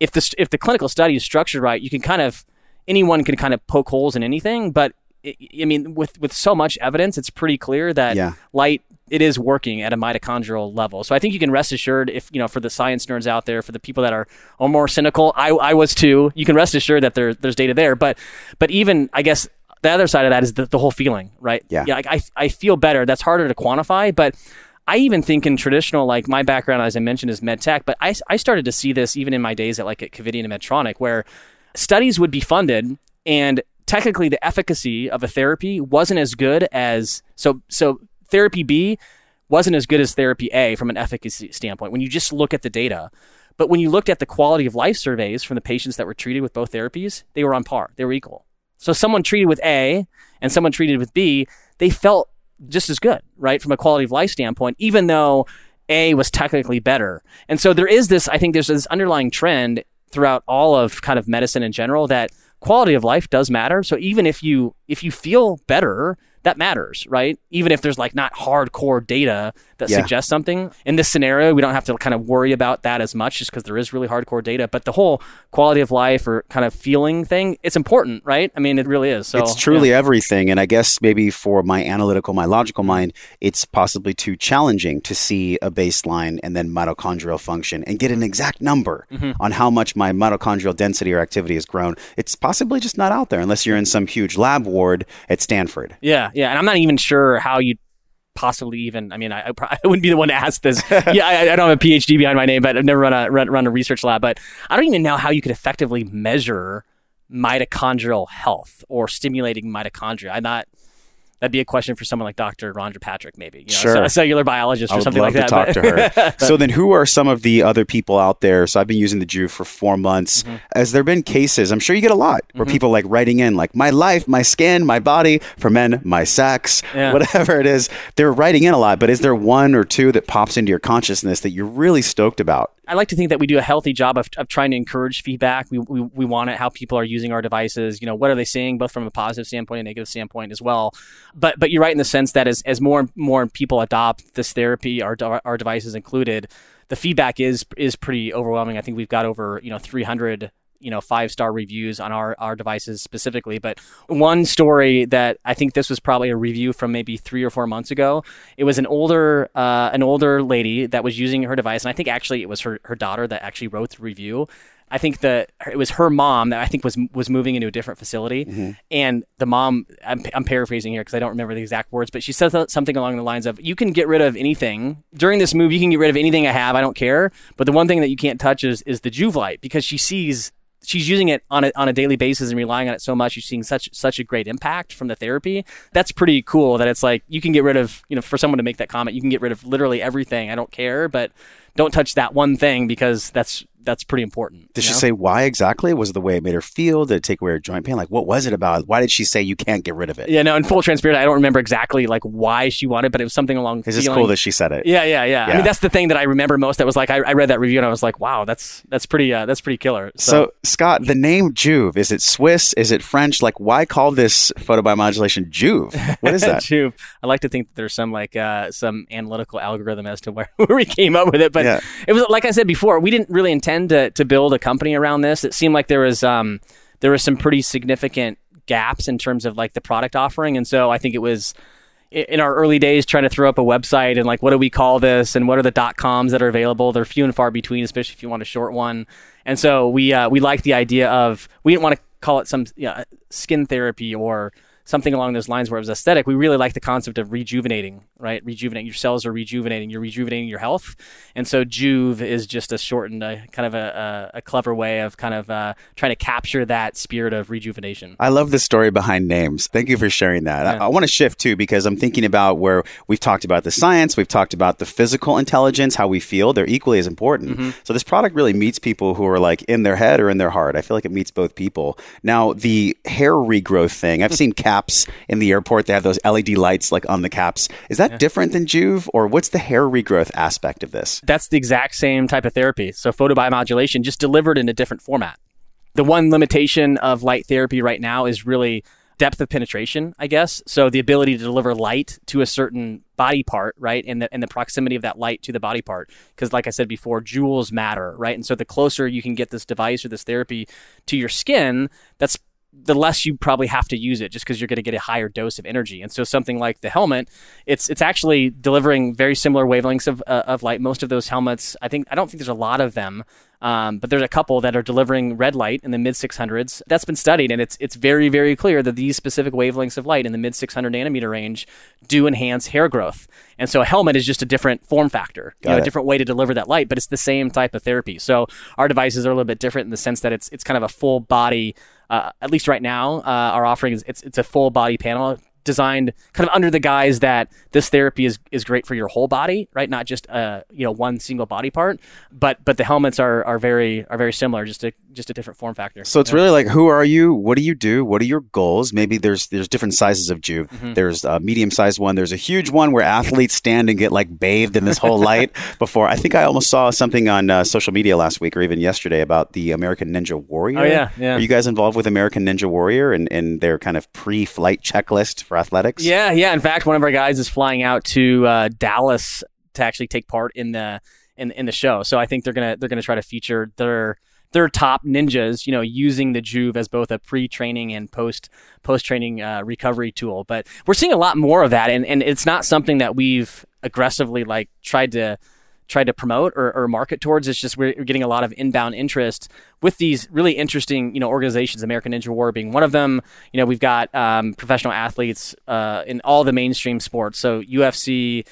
if the if the clinical study is structured right, you can kind of, anyone can kind of poke holes in anything, but I mean, with, with so much evidence, it's pretty clear that yeah. light, it is working at a mitochondrial level. So I think you can rest assured if, you know, for the science nerds out there, for the people that are, are more cynical, I, I was too, you can rest assured that there, there's data there. But, but even, I guess, the other side of that is the, the whole feeling, right? Yeah. yeah like I, I feel better. That's harder to quantify, but I even think in traditional, like my background, as I mentioned, is med tech, but I, I started to see this even in my days at like at Covidian and Medtronic, where studies would be funded and technically the efficacy of a therapy wasn't as good as, so so therapy B wasn't as good as therapy A from an efficacy standpoint when you just look at the data. But when you looked at the quality of life surveys from the patients that were treated with both therapies, they were on par, they were equal. So someone treated with A and someone treated with B, they felt just as good, right? From a quality of life standpoint, even though A was technically better. And so there is this, I think there's this underlying trend throughout all of kind of medicine in general that quality of life does matter. So even if you if you feel better, that matters, right? Even if there's like not hardcore data that yeah. suggest something. In this scenario, we don't have to kind of worry about that as much just because there is really hardcore data. But the whole quality of life or kind of feeling thing, it's important, right? I mean, it really is. So, it's truly yeah. everything. And I guess maybe for my analytical, my logical mind, it's possibly too challenging to see a baseline and then mitochondrial function and get an exact number mm-hmm. on how much my mitochondrial density or activity has grown. It's possibly just not out there unless you're in some huge lab ward at Stanford. Yeah, yeah. And I'm not even sure how you'd possibly even, I mean, I, I wouldn't be the one to ask this. Yeah, I, I don't have a PhD behind my name, but I've never run a, run, run a research lab. But I don't even know how you could effectively measure mitochondrial health or stimulating mitochondria. I'm not... That'd be a question for someone like Doctor Rhonda Patrick, maybe. You know, sure. A cellular biologist or I would something love like that. To talk to her. So then who are some of the other people out there? So I've been using the Juve for four months. Mm-hmm. Has there been cases, I'm sure you get a lot, where mm-hmm. people like writing in like, my life, my skin, my body, for men, my sex, yeah. whatever it is. They're writing in a lot, but is there one or two that pops into your consciousness that you're really stoked about? I like to think that we do a healthy job of, of trying to encourage feedback. We, we we want it, how people are using our devices. You know, what are they seeing, both from a positive standpoint and a negative standpoint as well. But but you're right in the sense that as as more and more people adopt this therapy, our our devices included, the feedback is is pretty overwhelming. I think we've got over you know three hundred you know five star reviews on our our devices specifically. But one story that I think this was probably a review from maybe three or four months ago. It was an older uh, an older lady that was using her device, and I think actually it was her her daughter that actually wrote the review. I think that it was her mom that I think was was moving into a different facility. Mm-hmm. And the mom, I'm, I'm paraphrasing here because I don't remember the exact words, but she said something along the lines of, you can get rid of anything. During this move, you can get rid of anything I have. I don't care. But the one thing that you can't touch is is the Juve light, because she sees... She's using it on a, on a daily basis and relying on it so much. She's seeing such such a great impact from the therapy. That's pretty cool that it's like, you can get rid of, you know, for someone to make that comment, you can get rid of literally everything. I don't care, but don't touch that one thing because that's that's pretty important. Did she know? Say why exactly? Was it the way it made her feel? Did it take away her joint pain? Like, what was it about? Why did she say you can't get rid of it? Yeah, no, in full transparency, I don't remember exactly like why she wanted, but it was something along the lines. Is this cool that she said it? Yeah, yeah, yeah, yeah. I mean, that's the thing that I remember most. That was like, I, I read that review and I was like, wow, that's that's pretty uh, that's pretty killer. So. so, Scott, the name Juve, is it Swiss? Is it French? Like, why call this photobiomodulation Juve? What is that? Juve. I like to think that there's some like uh, some analytical algorithm as to where, where we came up with it, but yeah. It was like I said before, we didn't really intend To, to build a company around this. It seemed like there was um, there was some pretty significant gaps in terms of like the product offering, and so I think it was in our early days trying to throw up a website and like, what do we call this, and what are the dot coms that are available? They're few and far between, especially if you want a short one. And so we uh, we liked the idea of, we didn't want to call it some you know, skin therapy or something along those lines where it was aesthetic. We really like the concept of rejuvenating, right? Rejuvenating. Your cells are rejuvenating. You're rejuvenating your health. And so Juve is just a shortened, uh, kind of a, a, a clever way of kind of uh, trying to capture that spirit of rejuvenation. I love the story behind names. Thank you for sharing that. Yeah. I, I want to shift too, because I'm thinking about where we've talked about the science, we've talked about the physical intelligence, how we feel. They're equally as important. Mm-hmm. So this product really meets people who are like in their head or in their heart. I feel like it meets both people. Now, the hair regrowth thing, I've seen cats in the airport, they have those L E D lights like on the caps. Is that yeah. different than Juve, or what's the hair regrowth aspect of this? That's the exact same type of therapy. So photobiomodulation, just delivered in a different format. The one limitation of light therapy right now is really depth of penetration, I guess. So the ability to deliver light to a certain body part, right? And the, and the proximity of that light to the body part. Because like I said before, joules matter, right? And so the closer you can get this device or this therapy to your skin, that's the less you probably have to use it, just because you're going to get a higher dose of energy. And so something like the helmet, it's it's actually delivering very similar wavelengths of uh, of light. Most of those helmets, I think, I don't think there's a lot of them, um, but there's a couple that are delivering red light in the mid six hundreds. That's been studied, and it's it's very, very clear that these specific wavelengths of light in the mid six hundred nanometer range do enhance hair growth. And so a helmet is just a different form factor, you know, a different way to deliver that light, but it's the same type of therapy. So our devices are a little bit different in the sense that it's it's kind of a full body. Uh, at least right now, uh, our offering is it's it's a full body panel designed kind of under the guise that this therapy is is great for your whole body, right? Not just uh you know one single body part, but but the helmets are are very are very similar, just a just a different form factor. So it's yeah. really like, who are you? What do you do? What are your goals? Maybe there's there's different sizes of Juve. Mm-hmm. There's a medium sized one. There's a huge one where athletes stand and get like bathed in this whole light before. I think I almost saw something on uh, social media last week or even yesterday about the American Ninja Warrior. Oh yeah, yeah. Are you guys involved with American Ninja Warrior and and their kind of pre-flight checklist for athletics? Yeah, yeah. In fact, one of our guys is flying out to uh, Dallas to actually take part in the in in the show. So I think they're gonna they're gonna try to feature their their top ninjas, you know, using the Juve as both a pre-training and post post-training uh, recovery tool. But we're seeing a lot more of that, and and it's not something that we've aggressively like tried to. tried to promote or, or market towards. It's just we're getting a lot of inbound interest with these really interesting, you know, organizations, American Ninja Warrior being one of them. You know, we've got um, professional athletes uh, in all the mainstream sports. So U F C,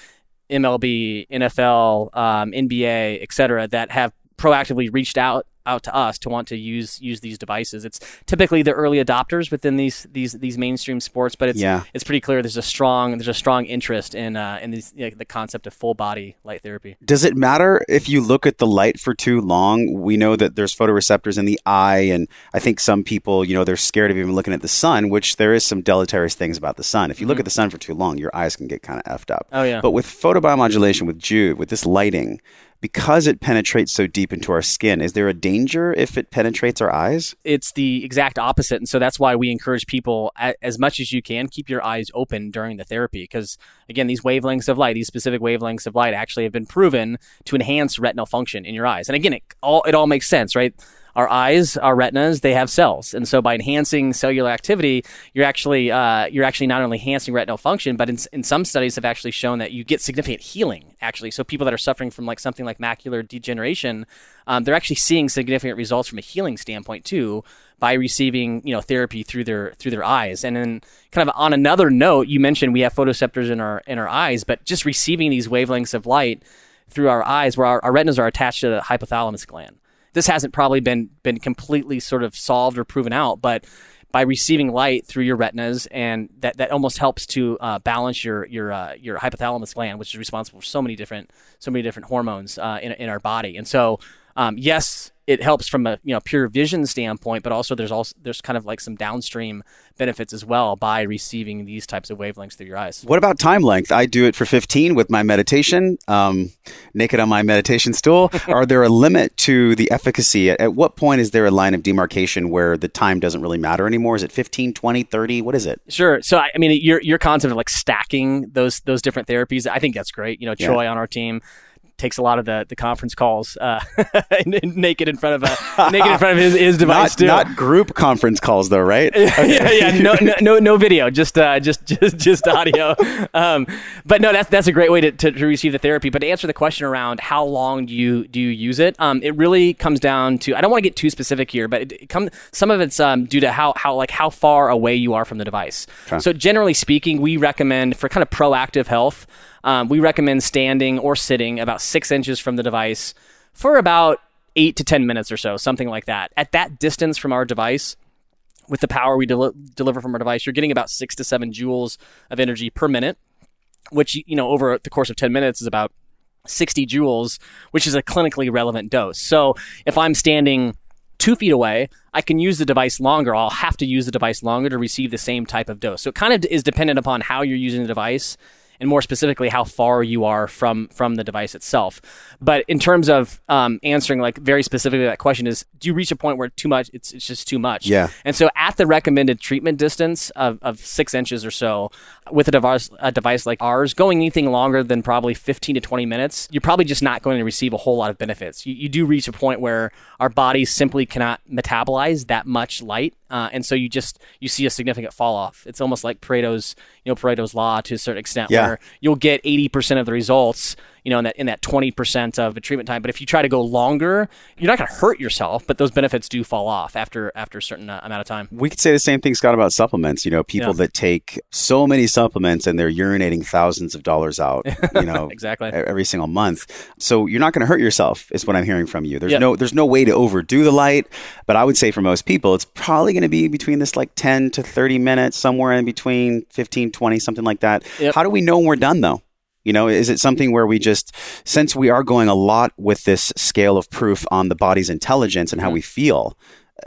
M L B, N F L, um, N B A, et cetera, that have proactively reached out out to us to want to use use these devices. It's typically the early adopters within these these these mainstream sports, but it's yeah. it's pretty clear there's a strong there's a strong interest in uh, in these, you know, the concept of full body light therapy. Does it matter if you look at the light for too long? We know that there's photoreceptors in the eye, and I think some people, you know, they're scared of even looking at the sun, which there is some deleterious things about the sun. If you mm-hmm. look at the sun for too long, your eyes can get kind of effed up. Oh yeah. But with photobiomodulation, with Juve, with this lighting, because it penetrates so deep into our skin, is there a danger if it penetrates our eyes? It's the exact opposite. And so that's why we encourage people, as much as you can, keep your eyes open during the therapy. Because again, these wavelengths of light, these specific wavelengths of light actually have been proven to enhance retinal function in your eyes. And again, it all, it all makes sense, right? Our eyes, our retinas, they have cells. And so by enhancing cellular activity, you're actually uh, you're actually not only enhancing retinal function, but in, in some studies have actually shown that you get significant healing, actually. So people that are suffering from like something like macular degeneration, um, they're actually seeing significant results from a healing standpoint too, by receiving, you know, therapy through their through their eyes. And then kind of on another note, you mentioned we have photoreceptors in our in our eyes, but just receiving these wavelengths of light through our eyes, where our, our retinas are attached to the hypothalamus gland. This hasn't probably been been completely sort of solved or proven out, but by receiving light through your retinas, and that, that almost helps to uh, balance your your uh, your hypothalamus gland, which is responsible for so many different so many different hormones uh, in in our body. And so, um, yes, it helps from a, you know, pure vision standpoint, but also there's also there's kind of like some downstream benefits as well by receiving these types of wavelengths through your eyes. What about time length? I do it for fifteen with my meditation, um, naked on my meditation stool. Are there a limit to the efficacy? At, at what point is there a line of demarcation where the time doesn't really matter anymore? Is it fifteen, twenty, thirty? What is it? Sure. So, I, I mean, your your concept of like stacking those those different therapies, I think that's great. You know, Troy yeah. on our team takes a lot of the, the conference calls uh, naked in front of a naked in front of his, his device not, too. Not group conference calls though, right? Okay. yeah, yeah, no, no, no, no video, just uh, just just just audio. um, but no, that's that's a great way to, to, to receive the therapy. But to answer the question around how long do you do you use it, um, it really comes down to, I don't want to get too specific here, but it, it come some of it's um, due to how how like how far away you are from the device. Okay. So generally speaking, we recommend for kind of proactive health. Um, we recommend standing or sitting about six inches from the device for about eight to ten minutes or so, something like that. At that distance from our device, with the power we del- deliver from our device, you're getting about six to seven joules of energy per minute, which, you know, over the course of ten minutes is about sixty joules, which is a clinically relevant dose. So if I'm standing two feet away, I can use the device longer. I'll have to use the device longer to receive the same type of dose. So it kind of is dependent upon how you're using the device, and more specifically, how far you are from from the device itself. But in terms of um, answering like very specifically that question is, do you reach a point where too much, it's it's just too much? Yeah. And so at the recommended treatment distance of, of six inches or so, with a device, a device like ours, going anything longer than probably fifteen to twenty minutes, you're probably just not going to receive a whole lot of benefits. You, you do reach a point where our bodies simply cannot metabolize that much light. Uh, and so you just, you see a significant fall off. It's almost like Pareto's, you know, Pareto's law to a certain extent, yeah. where you'll get eighty percent of the results, you know, in that, in that twenty percent of the treatment time. But if you try to go longer, you're not going to hurt yourself, but those benefits do fall off after, after a certain uh, amount of time. We could say the same thing, Scott, about supplements, you know, people yeah. that take so many supplements and they're urinating thousands of dollars out, you know, exactly every single month. So you're not going to hurt yourself is what I'm hearing from you. There's yep. no, there's no way to overdo the light, but I would say for most people, it's probably going to be between this like ten to thirty minutes, somewhere in between fifteen, twenty, something like that. Yep. How do we know when we're done though? You know, is it something where we just, since we are going a lot with this scale of proof on the body's intelligence and how mm-hmm. we feel,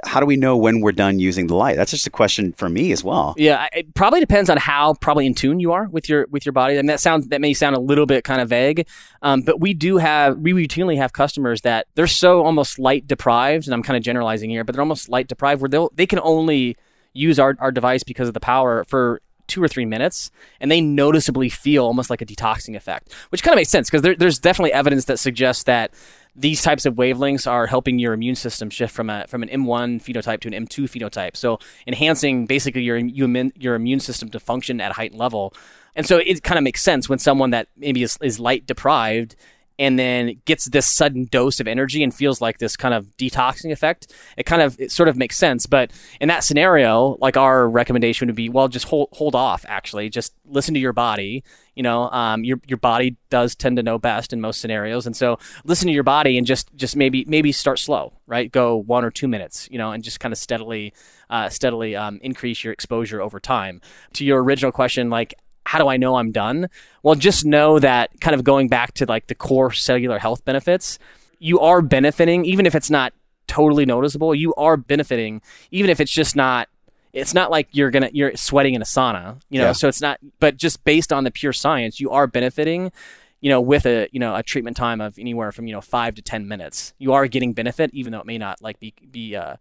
how do we know when we're done using the light? That's just a question for me as well. Yeah, it probably depends on how probably in tune you are with your with your body. I mean, that sounds that may sound a little bit kind of vague, um, but we do have we routinely have customers that they're so almost light deprived, and I'm kind of generalizing here, but they're almost light deprived where they they can only use our, our device because of the power for two or three minutes, and they noticeably feel almost like a detoxing effect, which kind of makes sense because there, there's definitely evidence that suggests that these types of wavelengths are helping your immune system shift from a from an M one phenotype to an M two phenotype. So enhancing basically your your immune system to function at a heightened level. And so it kind of makes sense when someone that maybe is, is light deprived and then gets this sudden dose of energy and feels like this kind of detoxing effect. It kind of, it sort of makes sense. But in that scenario, like our recommendation would be, well, just hold hold off, actually. Just listen to your body. You know, um, your your body does tend to know best in most scenarios. And so listen to your body and just just maybe maybe start slow, right? Go one or two minutes, you know, and just kind of steadily, uh, steadily um, increase your exposure over time. To your original question, like, how do I know I'm done? Well, just know that kind of going back to like the core cellular health benefits, you are benefiting, even if it's not totally noticeable, you are benefiting, even if it's just not, it's not like you're going to, you're sweating in a sauna, you know, yeah. So it's not, but just based on the pure science, you are benefiting, you know, with a, you know, a treatment time of anywhere from, you know, five to ten minutes, you are getting benefit, even though it may not like be, be, uh,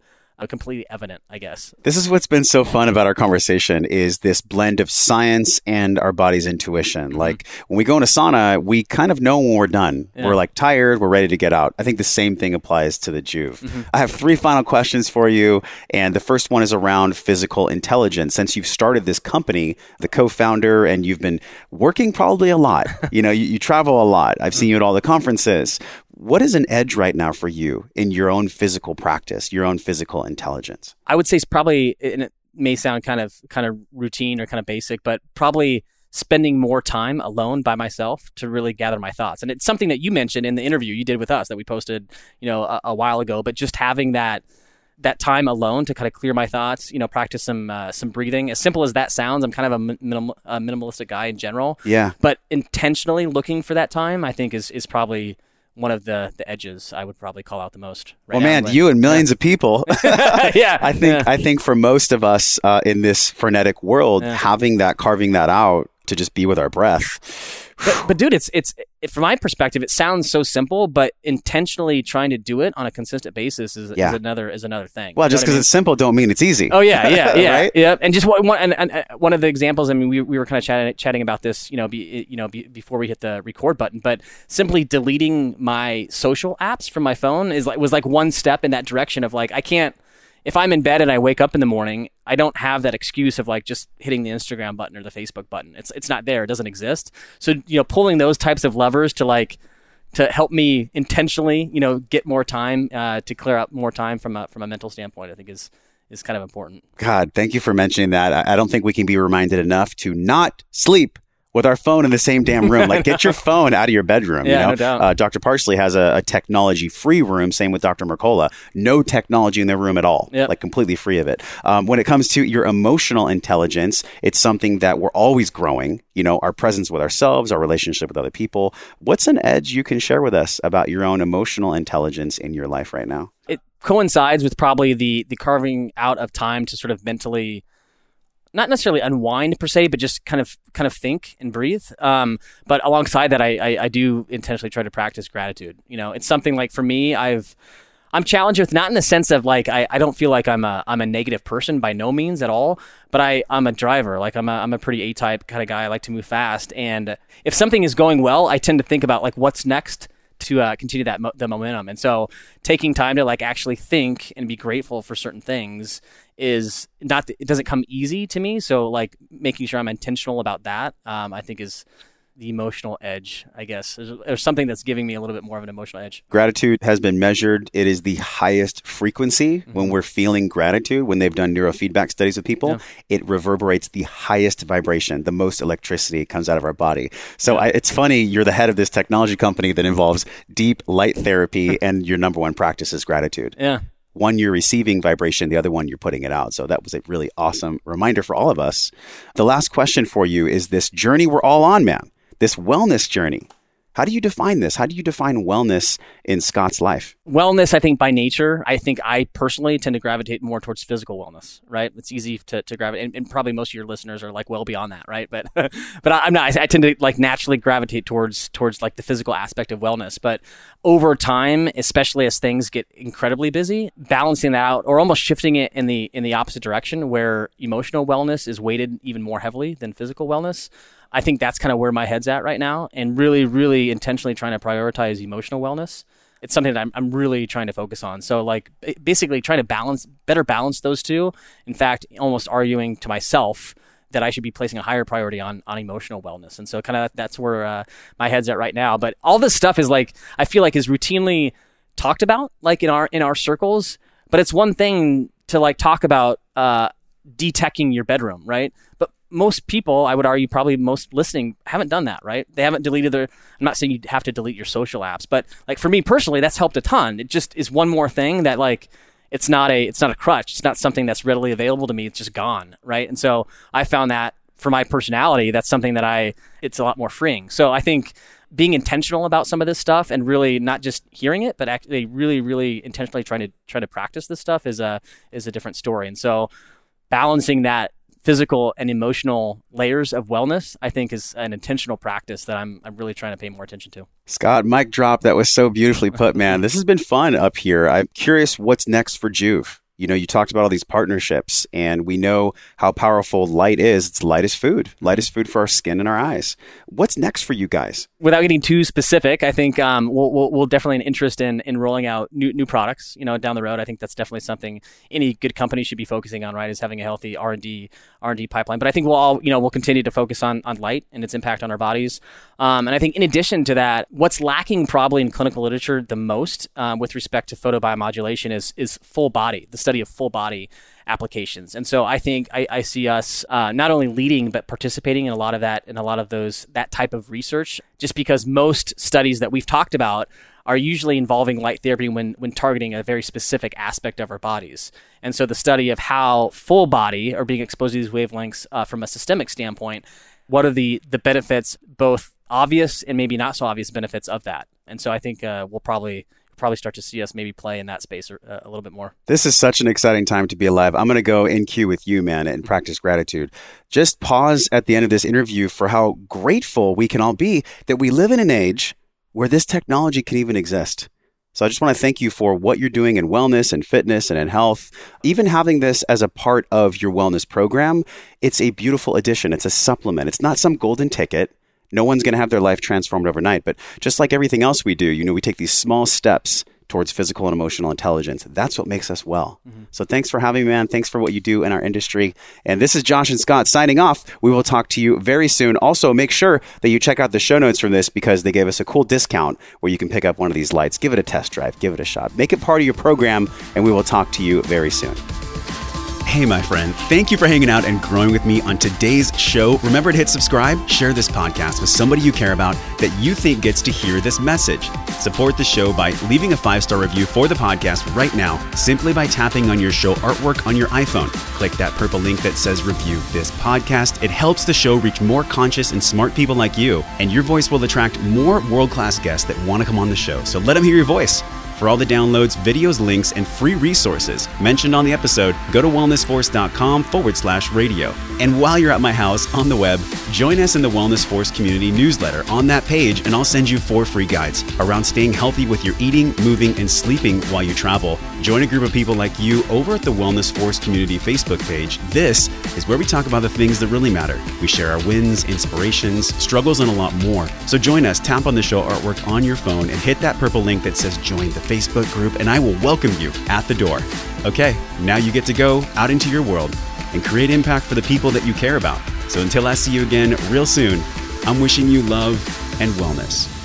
completely evident, I guess. This is what's been so fun about our conversation is this blend of science and our body's intuition. Like when we go in a sauna, we kind of know when we're done. Yeah. We're like tired, we're ready to get out. I think the same thing applies to the Juve. Mm-hmm. I have three final questions for you. And the first one is around physical intelligence. Since you've started this company, the co-founder, and you've been working probably a lot, you know, you, you travel a lot. I've seen you at all the conferences. What is an edge right now for you in your own physical practice, your own physical intelligence? I would say it's probably, and it may sound kind of kind of routine or kind of basic, but probably spending more time alone by myself to really gather my thoughts. And it's something that you mentioned in the interview you did with us that we posted, you know, a, a while ago. But just having that that time alone to kind of clear my thoughts, you know, practice some uh, some breathing. As simple as that sounds, I'm kind of a, minim- a minimalistic guy in general. Yeah. But intentionally looking for that time, I think, is is probably one of the, the edges I would probably call out the most. Right well, now, man, when, you and millions yeah. of people. yeah, I think yeah. I think for most of us uh, in this frenetic world, yeah. having that, carving that out to just be with our breath. but, but dude, it's it's it, from my perspective, it sounds so simple, but intentionally trying to do it on a consistent basis is, yeah. is another is another thing. Well, you just because I mean? It's simple, don't mean it's easy. Oh yeah, yeah, yeah, right? yeah. And just one, one and, and one of the examples. I mean, we we were kind of chatting, chatting about this, you know, be, you know, be, before we hit the record button. But simply deleting my social apps from my phone is like was like one step in that direction of like I can't. If I'm in bed and I wake up in the morning, I don't have that excuse of like just hitting the Instagram button or the Facebook button. It's it's not there. It doesn't exist. So, you know, pulling those types of levers to like to help me intentionally, you know, get more time uh, to clear up more time from a, from a mental standpoint, I think is is kind of important. God, thank you for mentioning that. I, I don't think we can be reminded enough to not sleep with our phone in the same damn room. Like, get your phone out of your bedroom. Yeah, you know? No doubt. Uh, Doctor Parsley has a, a technology-free room, same with Doctor Mercola. No technology in their room at all, yep. Like completely free of it. Um, when it comes to your emotional intelligence, it's something that we're always growing, you know, our presence with ourselves, our relationship with other people. What's an edge you can share with us about your own emotional intelligence in your life right now? It coincides with probably the the carving out of time to sort of mentally, not necessarily unwind per se, but just kind of kind of think and breathe. Um, but alongside that, I, I I do intentionally try to practice gratitude. You know, it's something like for me, I've I'm challenged with, not in the sense of like I, I don't feel like I'm a I'm a negative person by no means at all. But I I'm a driver. Like I'm a I'm a pretty A-type kind of guy. I like to move fast. And if something is going well, I tend to think about like what's next to uh, continue that mo- the momentum. And so taking time to like actually think and be grateful for certain things is not, th- it doesn't come easy to me. So like making sure I'm intentional about that, um, I think is the emotional edge, I guess. There's, there's something that's giving me a little bit more of an emotional edge. Gratitude has been measured. It is the highest frequency mm-hmm. when we're feeling gratitude. When they've done neurofeedback studies with people, yeah. it reverberates the highest vibration. The most electricity comes out of our body. So yeah. I, it's funny, you're the head of this technology company that involves deep light therapy and your number one practice is gratitude. Yeah. One, you're receiving vibration, the other one, you're putting it out. So that was a really awesome reminder for all of us. The last question for you is this journey we're all on, man, this wellness journey. How do you define this? How do you define wellness in Scott's life? Wellness, I think by nature, I think I personally tend to gravitate more towards physical wellness, right? It's easy to, to gravitate, and, and probably most of your listeners are like well beyond that, right? But but I, I'm not, I, I tend to like naturally gravitate towards towards like the physical aspect of wellness. But over time, especially as things get incredibly busy, balancing that out or almost shifting it in the in the opposite direction where emotional wellness is weighted even more heavily than physical wellness. I think that's kind of where my head's at right now, and really, really intentionally trying to prioritize emotional wellness. It's something that I'm, I'm really trying to focus on. So like basically trying to balance, better balance those two. In fact, almost arguing to myself that I should be placing a higher priority on on emotional wellness. And so kind of that's where uh, my head's at right now. But all this stuff is like, I feel like is routinely talked about like in our, in our circles, but it's one thing to like talk about uh, detecting your bedroom, right? But most people, I would argue, probably most listening haven't done that, right? They haven't deleted their, I'm not saying you have to delete your social apps, but like for me personally, that's helped a ton. It just is one more thing that like, it's not a, it's not a crutch. It's not something that's readily available to me. It's just gone, right? And so I found that for my personality, that's something that I, it's a lot more freeing. So I think being intentional about some of this stuff and really not just hearing it, but actually really, really intentionally trying to try to practice this stuff is a, is a different story. And so balancing that physical and emotional layers of wellness, I think is an intentional practice that I'm I'm really trying to pay more attention to. Scott, mic drop. That was so beautifully put, man. This has been fun up here. I'm curious what's next for Juve. You know, you talked about all these partnerships and we know how powerful light is. It's light is food. Light is food for our skin and our eyes. What's next for you guys? Without getting too specific, I think um, we'll, we'll, we'll definitely have an interest in, in rolling out new new products, you know, down the road. I think that's definitely something any good company should be focusing on, right, is having a healthy R and D, R and D pipeline. But I think we'll all, you know, we'll continue to focus on, on light and its impact on our bodies. Um, and I think in addition to that, what's lacking probably in clinical literature the most um, with respect to photobiomodulation is, is full body, the study of full body applications. And so I think I, I see us uh, not only leading, but participating in a lot of that, in a lot of those, that type of research, just because most studies that we've talked about are usually involving light therapy when, when targeting a very specific aspect of our bodies. And so the study of how full body are being exposed to these wavelengths uh, from a systemic standpoint, what are the, the benefits, both obvious and maybe not so obvious benefits of that. And so I think uh, we'll probably probably start to see us maybe play in that space a little bit more. This is such an exciting time to be alive. I'm going to go in queue with you, man, and practice gratitude. Just pause at the end of this interview for how grateful we can all be that we live in an age where this technology can even exist. So I just want to thank you for what you're doing in wellness and fitness and in health, even having this as a part of your wellness program. It's a beautiful addition. It's a supplement. It's not some golden ticket. No one's going to have their life transformed overnight. But just like everything else we do, you know, we take these small steps towards physical and emotional intelligence. That's what makes us well. Mm-hmm. So thanks for having me, man. Thanks for what you do in our industry. And this is Josh and Scott signing off. We will talk to you very soon. Also, make sure that you check out the show notes from this because they gave us a cool discount where you can pick up one of these lights. Give it a test drive. Give it a shot. Make it part of your program. And we will talk to you very soon. Hey, my friend, thank you for hanging out and growing with me on today's show. Remember to hit subscribe, share this podcast with somebody you care about that you think gets to hear this message. Support the show by leaving a five-star review for the podcast right now, simply by tapping on your show artwork on your iPhone. Click that purple link that says review this podcast. It helps the show reach more conscious and smart people like you, and your voice will attract more world-class guests that want to come on the show. So let them hear your voice. For all the downloads, videos, links, and free resources mentioned on the episode, go to wellnessforce.com forward slash radio. And while you're at my house on the web, join us in the Wellness Force community newsletter on that page, and I'll send you four free guides around staying healthy with your eating, moving, and sleeping while you travel. Join a group of people like you over at the Wellness Force community Facebook page. This is where we talk about the things that really matter. We share our wins, inspirations, struggles, and a lot more. So join us, tap on the show artwork on your phone, and hit that purple link that says join the Facebook group, and I will welcome you at the door. Okay, now you get to go out into your world and create impact for the people that you care about. So until I see you again real soon, I'm wishing you love and wellness.